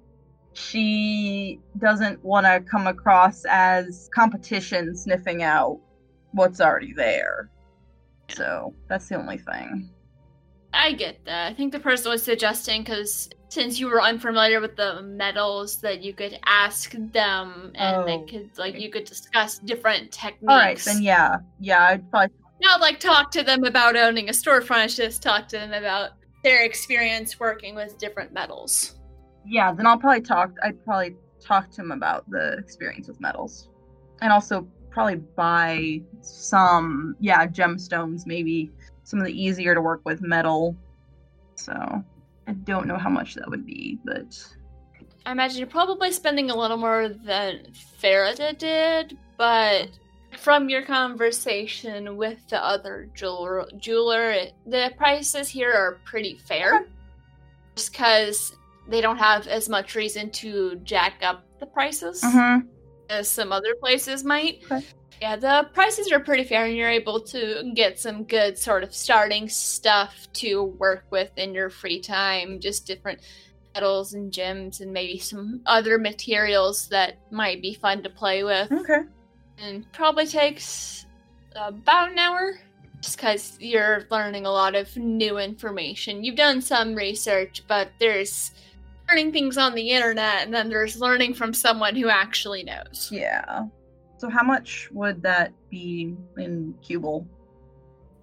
she doesn't want to come across as competition sniffing out what's already there. So that's the only thing. I get that. I think the person was suggesting, because since you were unfamiliar with the metals, that you could ask them, and they could, like, you could discuss different techniques. All right, then yeah, I'd probably not like talk to them about owning a storefront, just talk to them about their experience working with different metals. Yeah, then I'd probably talk to him about the experience with metals. And also probably buy some, gemstones, maybe some of the easier to work with metal. So I don't know how much that would be, but... I imagine you're probably spending a little more than Farida did, but from your conversation with the other jeweler, the prices here are pretty fair. Just because they don't have as much reason to jack up the prices as some other places might. Okay. Yeah, the prices are pretty fair, and you're able to get some good sort of starting stuff to work with in your free time, just different metals and gems and maybe some other materials that might be fun to play with. Okay. And probably takes about an hour, just because you're learning a lot of new information. You've done some research, but there's learning things on the internet, and then there's learning from someone who actually knows. Yeah. So how much would that be in Cubal?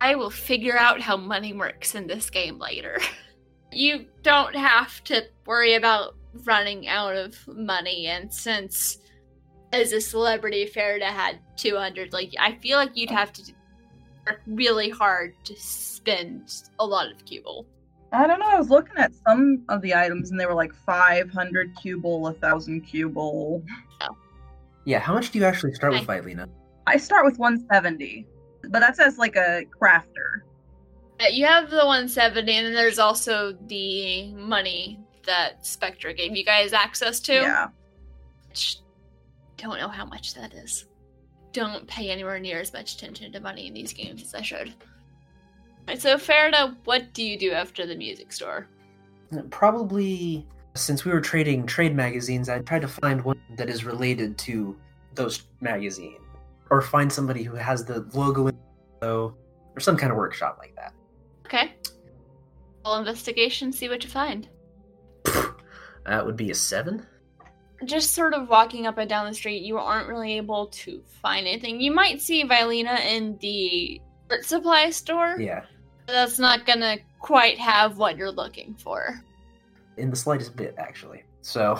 I will figure out how money works in this game later. You don't have to worry about running out of money, and since as a celebrity, Farida had 200, I feel like you'd have to work really hard to spend a lot of Cubal. I don't know, I was looking at some of the items, and they were 500 Cubal, 1,000 Cubal. Oh. Yeah, how much do you actually start with, Violina? I start with 170, but that's as a crafter. You have the 170, and then there's also the money that Spectra gave you guys access to. Yeah. Which, don't know how much that is. Don't pay anywhere near as much attention to money in these games as I should. Alright, so Farida, what do you do after the music store? Probably, since we were trading trade magazines, I tried to find one that is related to those magazines. Or find somebody who has the logo in the logo, or some kind of workshop like that. Okay. I'll investigation, see what you find. That would be a 7. Just sort of walking up and down the street, you aren't really able to find anything. You might see Violina in the art supply store. Yeah. But that's not going to quite have what you're looking for. In the slightest bit, actually. So,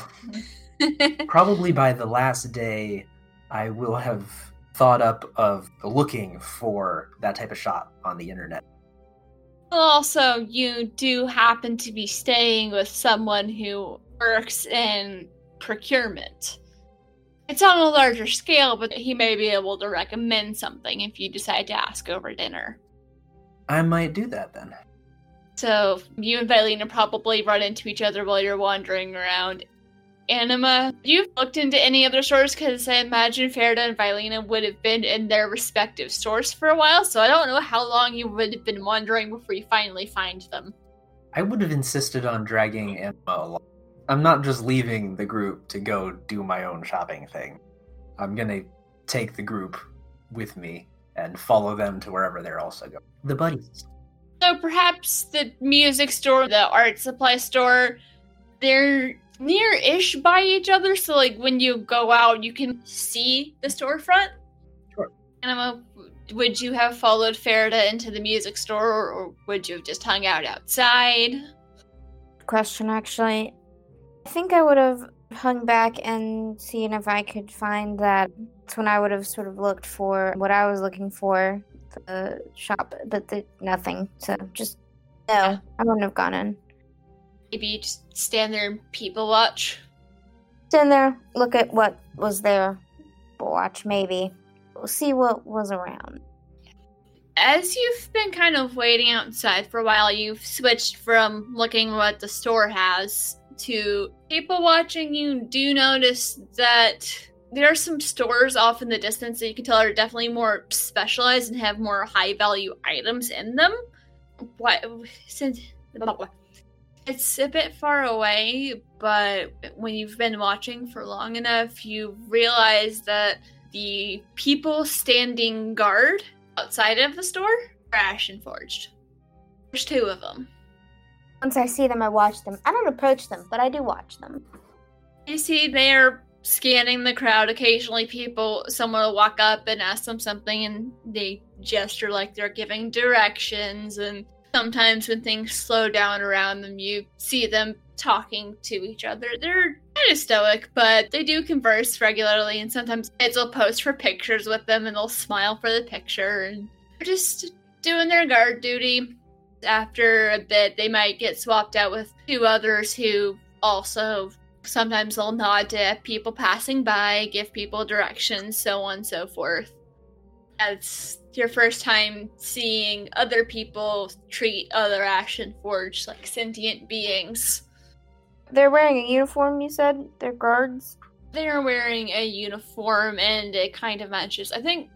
probably by the last day, I will have thought up of looking for that type of shop on the internet. Also, you do happen to be staying with someone who works in procurement. It's on a larger scale, but he may be able to recommend something if you decide to ask over dinner. I might do that then. So you and Violina probably run into each other while you're wandering around. Anima, you've looked into any other stores, because I imagine Farida and Violina would have been in their respective stores for a while, so I don't know how long you would have been wandering before you finally find them. I would have insisted on dragging Anima along. I'm not just leaving the group to go do my own shopping thing. I'm going to take the group with me and follow them to wherever they're also going. The buddies. So perhaps the music store, the art supply store, they're near-ish by each other. So when you go out, you can see the storefront. Sure. Anima, would you have followed Farida into the music store, or would you have just hung out outside? Good question, actually. I think I would have hung back and seen if I could find that. That's when I would have sort of looked for what I was looking for, the shop, but nothing. So just, no, I wouldn't have gone in. Maybe you just stand there and people watch? Stand there, look at what was there, watch maybe. We'll see what was around. As you've been kind of waiting outside for a while, you've switched from looking what the store has to people watching. You do notice that there are some stores off in the distance that you can tell are definitely more specialized and have more high-value items in them. Since it's a bit far away, but when you've been watching for long enough, you realize that the people standing guard outside of the store are Ashenforged. There's 2 of them. Once I see them, I watch them. I don't approach them, but I do watch them. You see they're scanning the crowd. Occasionally someone will walk up and ask them something, and they gesture like they're giving directions. And sometimes when things slow down around them, you see them talking to each other. They're kind of stoic, but they do converse regularly, and sometimes kids will post for pictures with them, and they'll smile for the picture, and they're just doing their guard duty. After a bit, they might get swapped out with two others who also sometimes they'll nod to people passing by, give people directions, so on and so forth. That's your first time seeing other people treat other Ashenforged like sentient beings. They're wearing a uniform, you said? They're guards? They're wearing a uniform, and it kind of matches. I think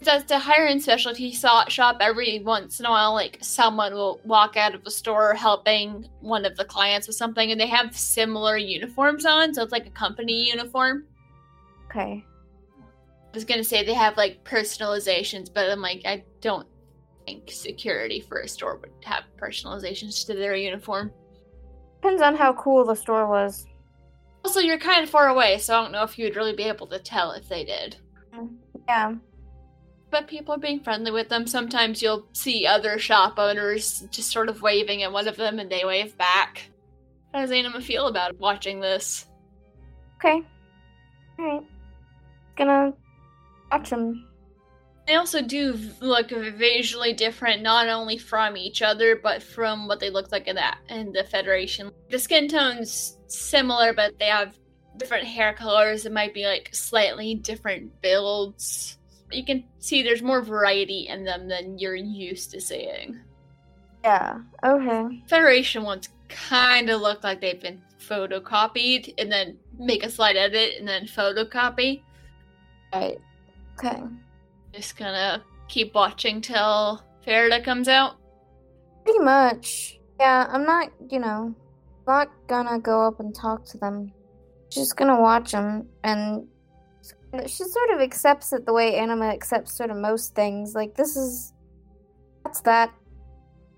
that's the higher-end specialty shop. Every once in a while, like, someone will walk out of a store helping one of the clients with something, and they have similar uniforms on, so it's like a company uniform. Okay. I was going to say they have, like, personalizations, but I'm like, I don't think security for a store would have personalizations to their uniform. Depends on how cool the store was. Also, you're kind of far away, so I don't know if you'd really be able to tell if they did. Yeah. But people are being friendly with them. Sometimes you'll see other shop owners just sort of waving at one of them, and they wave back. How does Anima feel about watching this? Okay. Alright. Gonna watch them. They also do look visually different, not only from each other, but from what they look like in the Federation. The skin tone's similar, but they have different hair colors. It might be like slightly different builds. You can see there's more variety in them than you're used to seeing. Yeah, okay. Federation ones kind of look like they've been photocopied, and then make a slight edit, and then photocopy. Right, okay. Just gonna keep watching till Farida comes out? Pretty much. Yeah, I'm not, not gonna go up and talk to them. Just gonna watch them, and she sort of accepts it the way Anima accepts sort of most things. Like, that's that.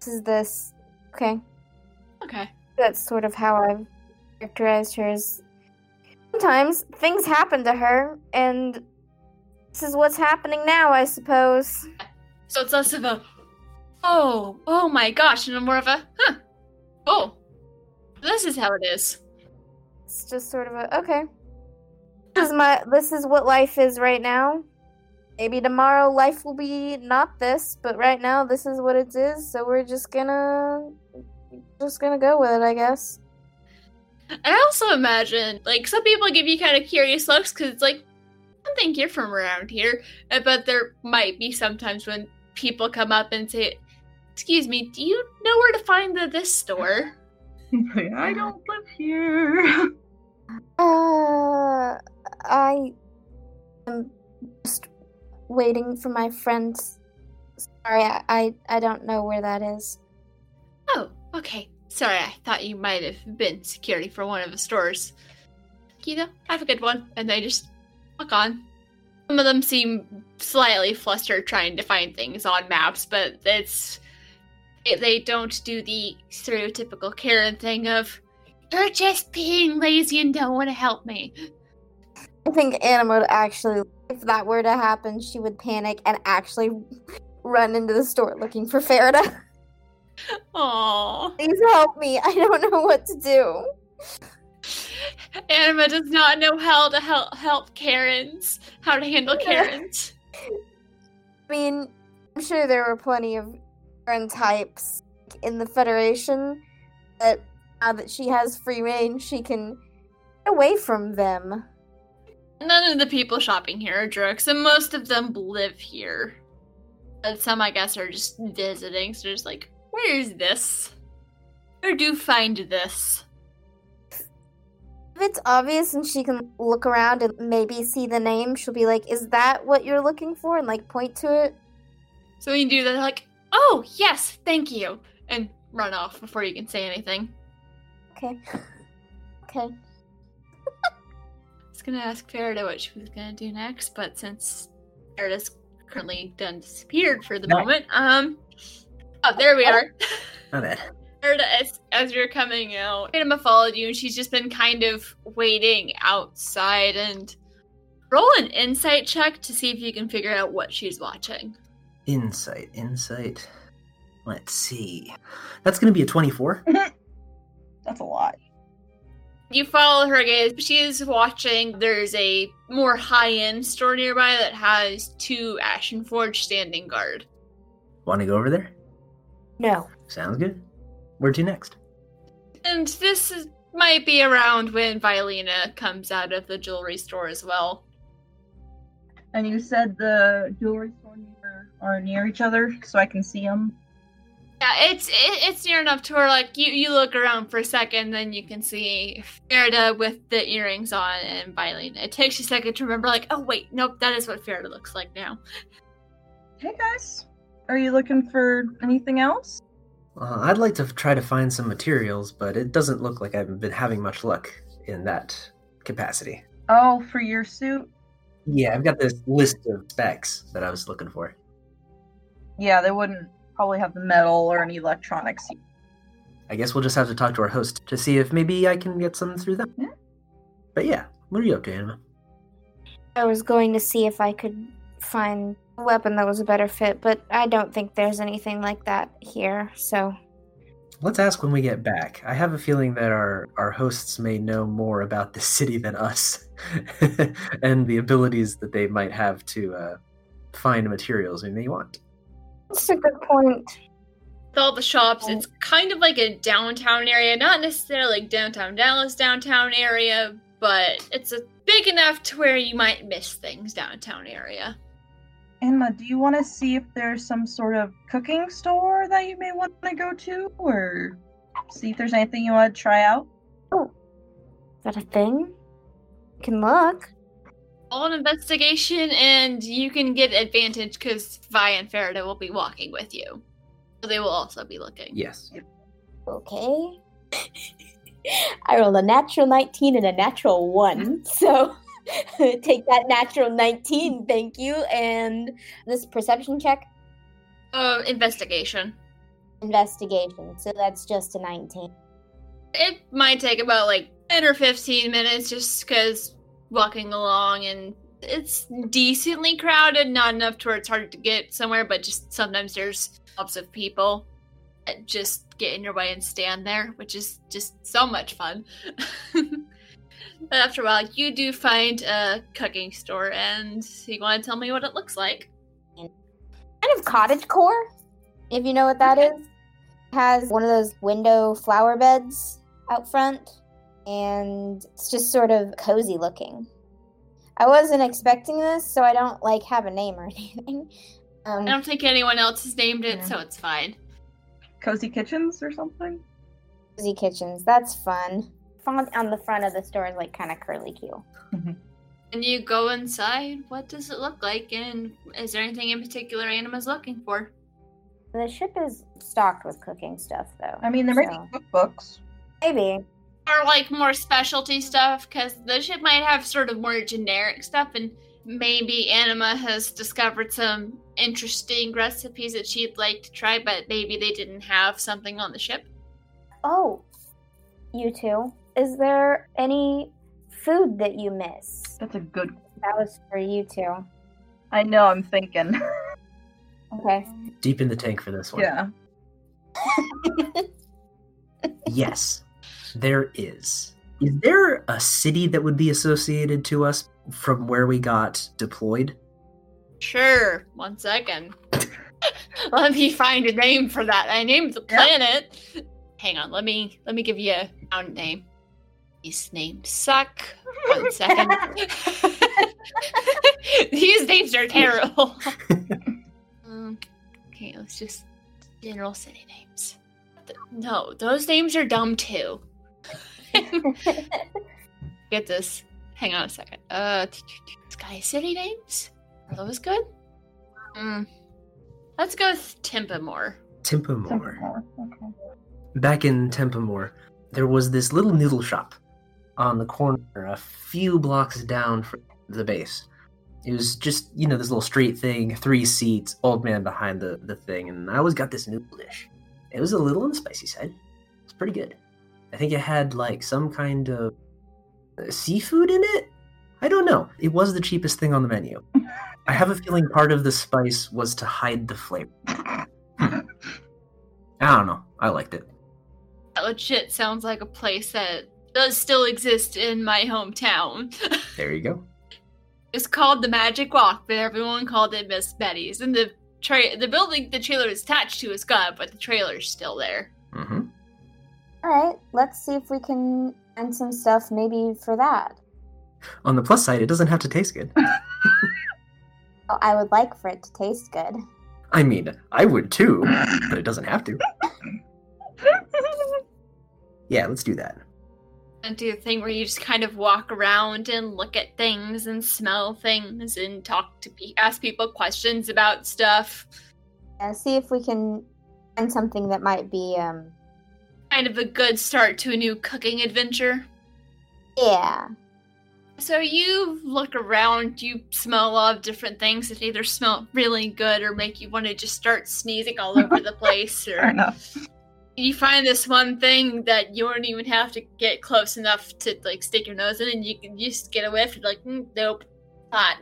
This is this. Okay. Okay. That's sort of how I've characterized her. Sometimes things happen to her, and this is what's happening now, I suppose. So it's less of a, oh my gosh, and more of a, oh, this is how it is. It's just sort of a, okay. This is what life is right now. Maybe tomorrow life will be not this, but right now this is what it is, so we're just gonna go with it, I guess. I also imagine, like, some people give you kind of curious looks, because it's like, I don't think you're from around here, but there might be sometimes when people come up and say, excuse me, do you know where to find this store? I don't live here. I am just waiting for my friends. Sorry, I don't know where that is. Oh, okay. Sorry, I thought you might have been security for one of the stores. Kida, have a good one. And they just walk on. Some of them seem slightly flustered trying to find things on maps, but they don't do the stereotypical Karen thing of, you're just being lazy and don't want to help me. I think Anima would actually, if that were to happen, she would panic and actually run into the store looking for Farida. Aww. Please help me. I don't know what to do. Anima does not know how to help Karens, how to handle Karens. I mean, I'm sure there were plenty of Karen types in the Federation, but now that she has free reign, she can get away from them. None of the people shopping here are jerks, and most of them live here. But some, I guess, are just visiting, so they're just like, where is this? Where do find this? If it's obvious and she can look around and maybe see the name, she'll be like, is that what you're looking for? And, like, point to it. So when you do that, they're like, oh, yes, thank you. And run off before you can say anything. Okay. I was going to ask Farida what she was going to do next, but since Farida's currently done disappeared for the moment, oh, there we are. Not bad. Farida, as you're coming out, Anima followed you, and she's just been kind of waiting outside, and roll an insight check to see if you can figure out what she's watching. Insight. Let's see. That's going to be a 24. That's a lot. You follow her gaze. She is watching. There's a more high-end store nearby that has two Ashenforged standing guard. Want to go over there? No. Sounds good. Where to next? And this might be around when Violina comes out of the jewelry store as well. And you said the jewelry store are near each other, so I can see them? Yeah, it's near enough to where, like, you look around for a second, then you can see Farida with the earrings on and Violina. It takes you a second to remember, like, oh, wait, nope, that is what Farida looks like now. Hey, guys. Are you looking for anything else? I'd like to try to find some materials, but it doesn't look like I've been having much luck in that capacity. Oh, for your suit? Yeah, I've got this list of specs that I was looking for. Yeah, they wouldn't probably have the metal or any electronics. I guess we'll just have to talk to our host to see if maybe I can get some through them. Yeah. But yeah, what are you up to, Anima? I was going to see if I could find a weapon that was a better fit, but I don't think there's anything like that here, so... Let's ask when we get back. I have a feeling that our hosts may know more about the city than us and the abilities that they might have to find materials we may want. That's a good point. With all the shops, it's kind of like a downtown area. Not necessarily like downtown Dallas, downtown area, but it's big enough to where you might miss things downtown area. Emma, do you want to see if there's some sort of cooking store that you may want to go to? Or see if there's anything you want to try out? Oh, is that a thing? You can look. All an investigation, and you can get advantage because Vi and Farida will be walking with you. So they will also be looking. Yes. Okay. I rolled a natural 19 and a natural 1, so take that natural 19, thank you. And this perception check? Investigation. Investigation, so that's just a 19. It might take about 10 or 15 minutes just because... walking along, and it's decently crowded, not enough to where it's hard to get somewhere, but just sometimes there's mobs of people that just get in your way and stand there, which is just so much fun. But after a while, you do find a cooking store, and you want to tell me what it looks like? Kind of cottagecore, if you know what that is. It has one of those window flower beds out front. And it's just sort of cozy looking. I wasn't expecting this, so I don't, have a name or anything. I don't think anyone else has named it, so it's fine. Cozy Kitchens or something? Cozy Kitchens, that's fun. Font on the front of the store is, kind of curly-Q. Mm-hmm. And you go inside, what does it look like? And is there anything in particular Anima's looking for? The ship is stocked with cooking stuff, though. I mean, there might be cookbooks. Maybe. Or more specialty stuff, because the ship might have sort of more generic stuff, and maybe Anima has discovered some interesting recipes that she'd like to try, but maybe they didn't have something on the ship. Oh, you two, is there any food that you miss? That's a good one. That was for you two. I know, I'm thinking. Okay. Deep in the tank for this one. Yeah. Yes. There is. Is there a city that would be associated to us from where we got deployed? Sure. One second. Let me find a name for that. I named the planet. Yep. Hang on. Let me give you a round name. These names suck. One second. These names are terrible. Okay, let's just general city names. No, those names are dumb too. Get this. Hang on a second. Sky City names? Are those good? Let's go with Tempamore. Tempamore. Okay. Back in Tempamore, there was this little noodle shop on the corner a few blocks down from the base. It was just, this little street thing, 3 seats, old man behind the thing, and I always got this noodle dish. It was a little on the spicy side. It's pretty good. I think it had some kind of seafood in it? I don't know. It was the cheapest thing on the menu. I have a feeling part of the spice was to hide the flavor. I don't know. I liked it. That legit sounds like a place that does still exist in my hometown. There you go. It's called the Magic Walk, but everyone called it Miss Betty's. And the building the trailer is attached to is gone, but the trailer's still there. Mm-hmm. All right, let's see if we can find some stuff maybe for that. On the plus side, it doesn't have to taste good. Well, I would like for it to taste good. I mean, I would too, but it doesn't have to. Yeah, let's do that. And do the thing where you just kind of walk around and look at things and smell things and ask people questions about stuff. Yeah, see if we can find something that might be kind of a good start to a new cooking adventure. Yeah. So you look around, you smell a lot of different things that either smell really good or make you want to just start sneezing all over the place. Or fair enough. You find this one thing that you don't even have to get close enough to, like, stick your nose in, and you can just get a whiff. You're like, nope,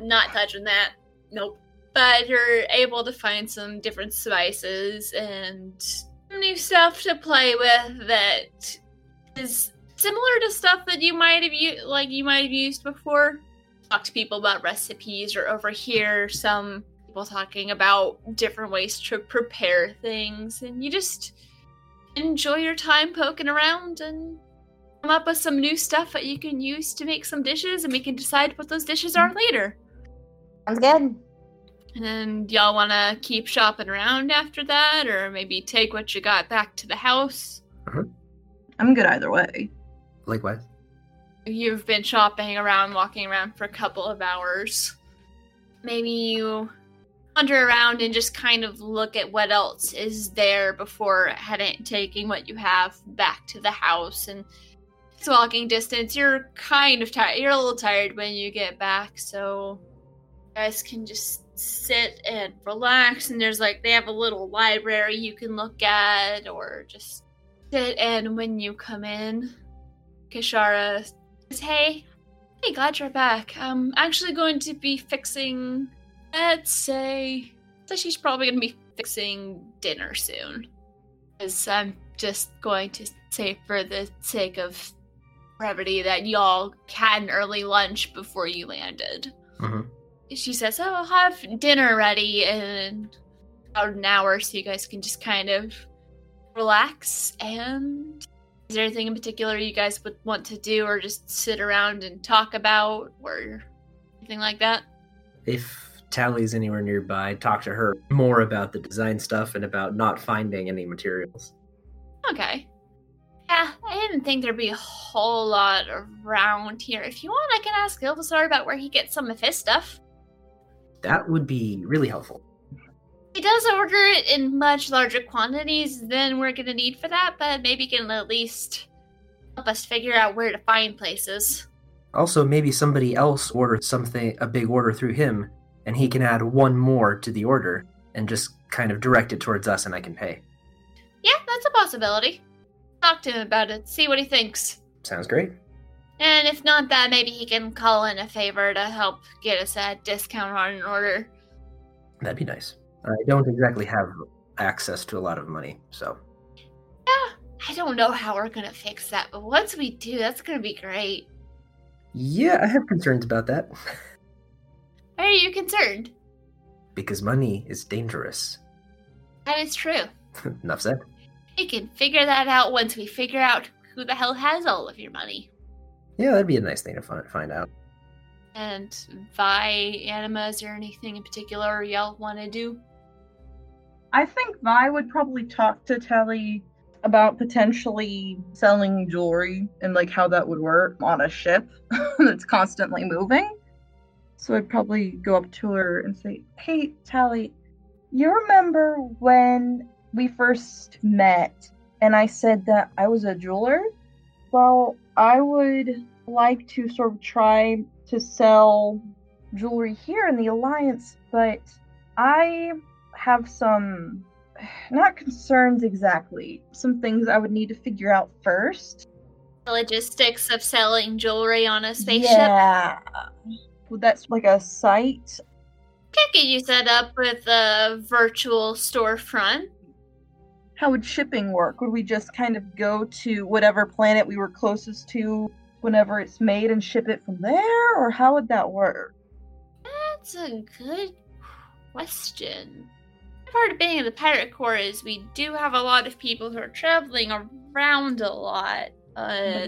not touching that. Nope. But you're able to find some different spices and new stuff to play with that is similar to stuff that you might have used before. Talk to people about recipes, or overhear some people talking about different ways to prepare things, and you just enjoy your time poking around and come up with some new stuff that you can use to make some dishes, and we can decide what those dishes are later. Sounds good. And then y'all want to keep shopping around after that, or maybe take what you got back to the house? Uh-huh. I'm good either way. Likewise. You've been shopping around, walking around for a couple of hours. Maybe you wander around and just kind of look at what else is there before taking what you have back to the house. And it's walking distance. You're kind of tired. You're a little tired when you get back, so you guys can just sit and relax. And they have a little library you can look at, or just sit. And when you come in, Kishara says, Hey, glad you're back. I'm actually going to be fixing... I'd say that she's probably going to be fixing dinner soon. Because I'm just going to say, for the sake of brevity, that y'all had an early lunch before you landed. Mm-hmm. She says, I'll have dinner ready in about an hour, so you guys can just kind of relax. And is there anything in particular you guys would want to do, or just sit around and talk about, or anything like that? If Tally's anywhere nearby, talk to her more about the design stuff and about not finding any materials. Okay. Yeah, I didn't think there'd be a whole lot around here. If you want, I can ask Ilvasar about where he gets some of his stuff. That would be really helpful. He does order it in much larger quantities than we're going to need for that, but maybe he can at least help us figure out where to find places. Also, maybe somebody else ordered something, a big order through him, and he can add one more to the order and just kind of direct it towards us, and I can pay. Yeah, that's a possibility. Talk to him about it. See what he thinks. Sounds great. And if not that, maybe he can call in a favor to help get us a discount on an order. That'd be nice. I don't exactly have access to a lot of money, so. Yeah, I don't know how we're going to fix that, but once we do, that's going to be great. Yeah, I have concerns about that. Why are you concerned? Because money is dangerous. That is true. Enough said. We can figure that out once we figure out who the hell has all of your money. Yeah, that'd be a nice thing to find out. And Vi, Anima, is there anything in particular y'all want to do? I think Vi would probably talk to Tali about potentially selling jewelry and how that would work on a ship that's constantly moving. So I'd probably go up to her and say, Hey, Tali, you remember when we first met and I said that I was a jeweler? Well, I would like to sort of try to sell jewelry here in the Alliance, but I have some, not concerns exactly, some things I would need to figure out first. The logistics of selling jewelry on a spaceship? Yeah. That's a site. I can get you set up with a virtual storefront. how would shipping work? Would we just kind of go to whatever planet we were closest to whenever it's made and ship it from there? Or how would that work? That's a good question. Part of being in the Pirate Corps is we do have a lot of people who are traveling around a lot. Yeah,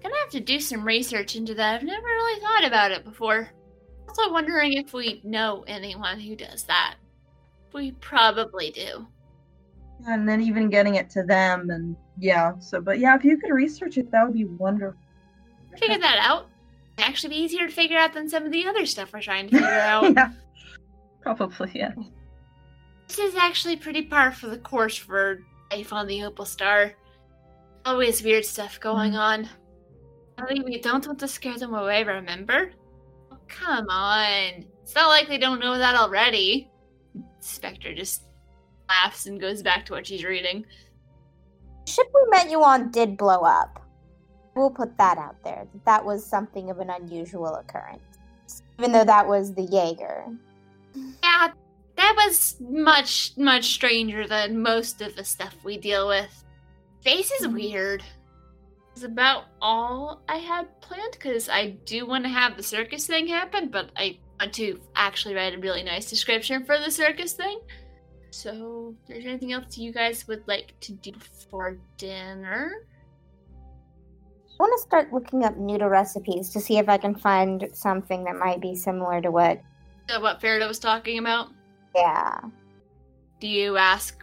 gonna have to do some research into that. I've never really thought about it before. Also wondering if we know anyone who does that. We probably do. And then even getting it to them and but if you could research it, that would be wonderful. Figure that out. It'd actually be easier to figure out than some of the other stuff we're trying to figure out. Yeah. Probably, yeah. This is actually pretty par for the course for life on the Opal Star. Always weird stuff going on. Tali, we don't want to scare them away, remember? Oh, come on. It's not like they don't know that already. Spectre just laughs and goes back to what she's reading. The ship we met you on did blow up. We'll put that out there. That was something of an unusual occurrence. Even though that was the Jaeger. Yeah, that was much, much stranger than most of the stuff we deal with. Space is weird. It's about all I had planned, because I do want to have the circus thing happen, but I want to actually write a really nice description for the circus thing. So, if there's anything else you guys would like to do before dinner? I want to start looking up noodle recipes to see if I can find something that might be similar to what Farida was talking about? Yeah. Do you ask,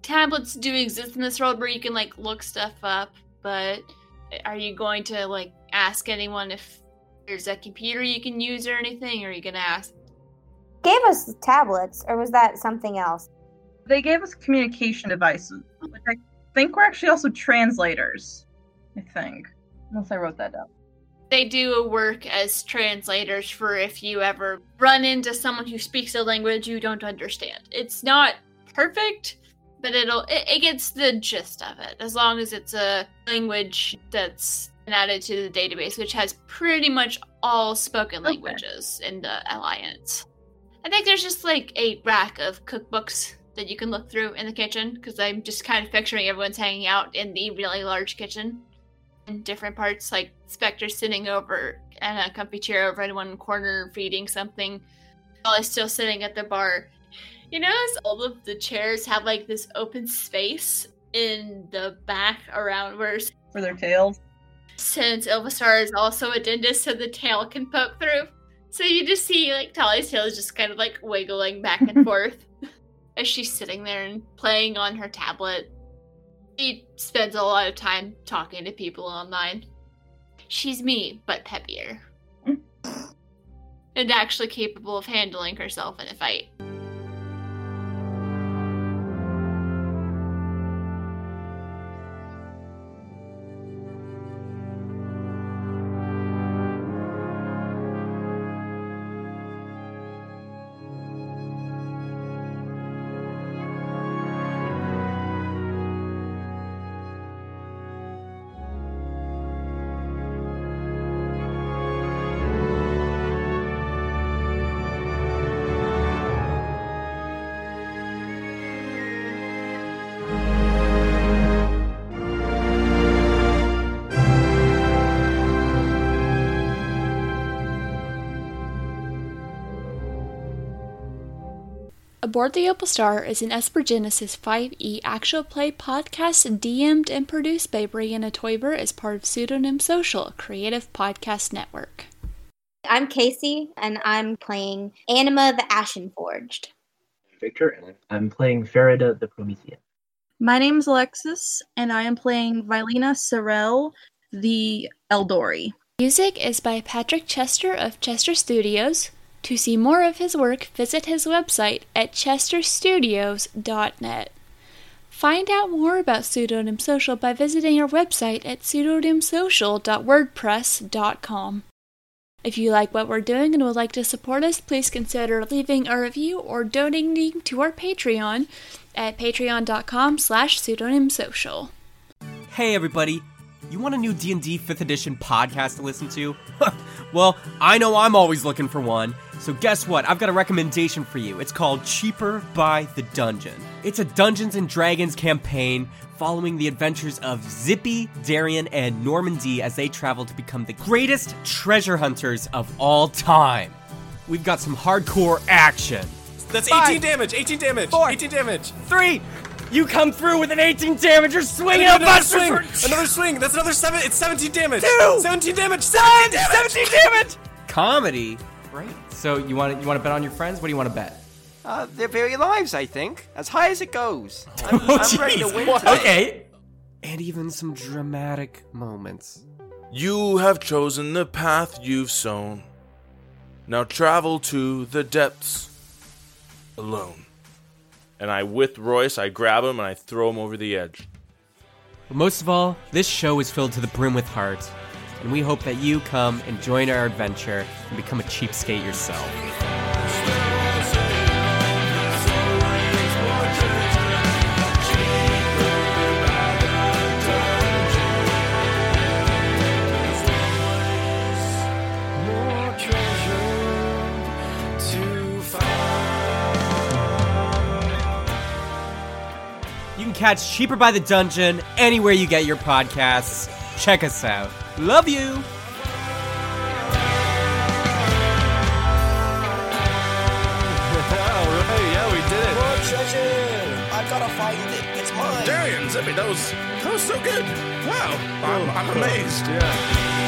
tablets do exist in this world where you can, look stuff up, but are you going to, ask anyone if there's a computer you can use or anything, or are you going to ask? Gave us tablets, or was that something else? They gave us communication devices, which I think were actually also translators, I think, unless I wrote that down. They do work as translators for if you ever run into someone who speaks a language you don't understand. It's not perfect, but it gets the gist of it, as long as it's a language that's added to the database, which has pretty much all spoken languages in the Alliance. I think there's just a rack of cookbooks that you can look through in the kitchen, because I'm just kind of picturing everyone's hanging out in the really large kitchen. In different parts, Spectre sitting over in a comfy chair over in one corner feeding something while I'm still sitting at the bar. You notice all of the chairs have this open space in the back around where... For their tails? Since Ilvasar is also a dentist, so the tail can poke through. So you just see Tali's tail is just kind of wiggling back and forth as she's sitting there and playing on her tablet. She spends a lot of time talking to people online. She's me, but peppier. And actually capable of handling herself in a fight. Aboard the Opal Star is an Esper Genesis 5e actual play podcast DM'd and produced by Brianna Toiber as part of Pseudonym Social, a creative podcast network. I'm Casey, and I'm playing Anima the Ashenforged. Victor, and I'm playing Farida the Promethean. My name's Alexis, and I am playing Violina Sorrell the Eldori. Music is by Patrick Chester of Chester Studios. To see more of his work, visit his website at chesterstudios.net. Find out more about Pseudonym Social by visiting our website at pseudonymsocial.wordpress.com. If you like what we're doing and would like to support us, please consider leaving a review or donating to our Patreon at patreon.com/pseudonymsocial. Hey everybody! You want a new D&D 5th edition podcast to listen to? Well, I know I'm always looking for one, So guess what? I've got a recommendation for you. It's called Cheaper by the Dungeon. It's a Dungeons & Dragons campaign following the adventures of Zippy, Darien, and Normandy as they travel to become the greatest treasure hunters of all time. We've got some hardcore action. That's 18 damage, 18 damage, 18 damage. 3, you come through with an 18 damage, you're swinging a buster. Another swing, that's another 7, it's 17 damage. 2, 17 damage, 17 damage. Comedy? Right. So you want to bet on your friends? What do you want to bet? Their very lives, I think. As high as it goes. I'm ready to win today. Okay. And even some dramatic moments. You have chosen the path you've sown. Now travel to the depths alone. And with Royce, I grab him and I throw him over the edge. But most of all, this show is filled to the brim with heart. And we hope that you come and join our adventure and become a cheapskate yourself. You can catch Cheaper by the Dungeon anywhere you get your podcasts. Check us out. Love you! Alright, yeah, we did it. More treasure! I gotta find it. It's mine. Darien, Zippy, that was so good. Wow, I'm amazed. Yeah.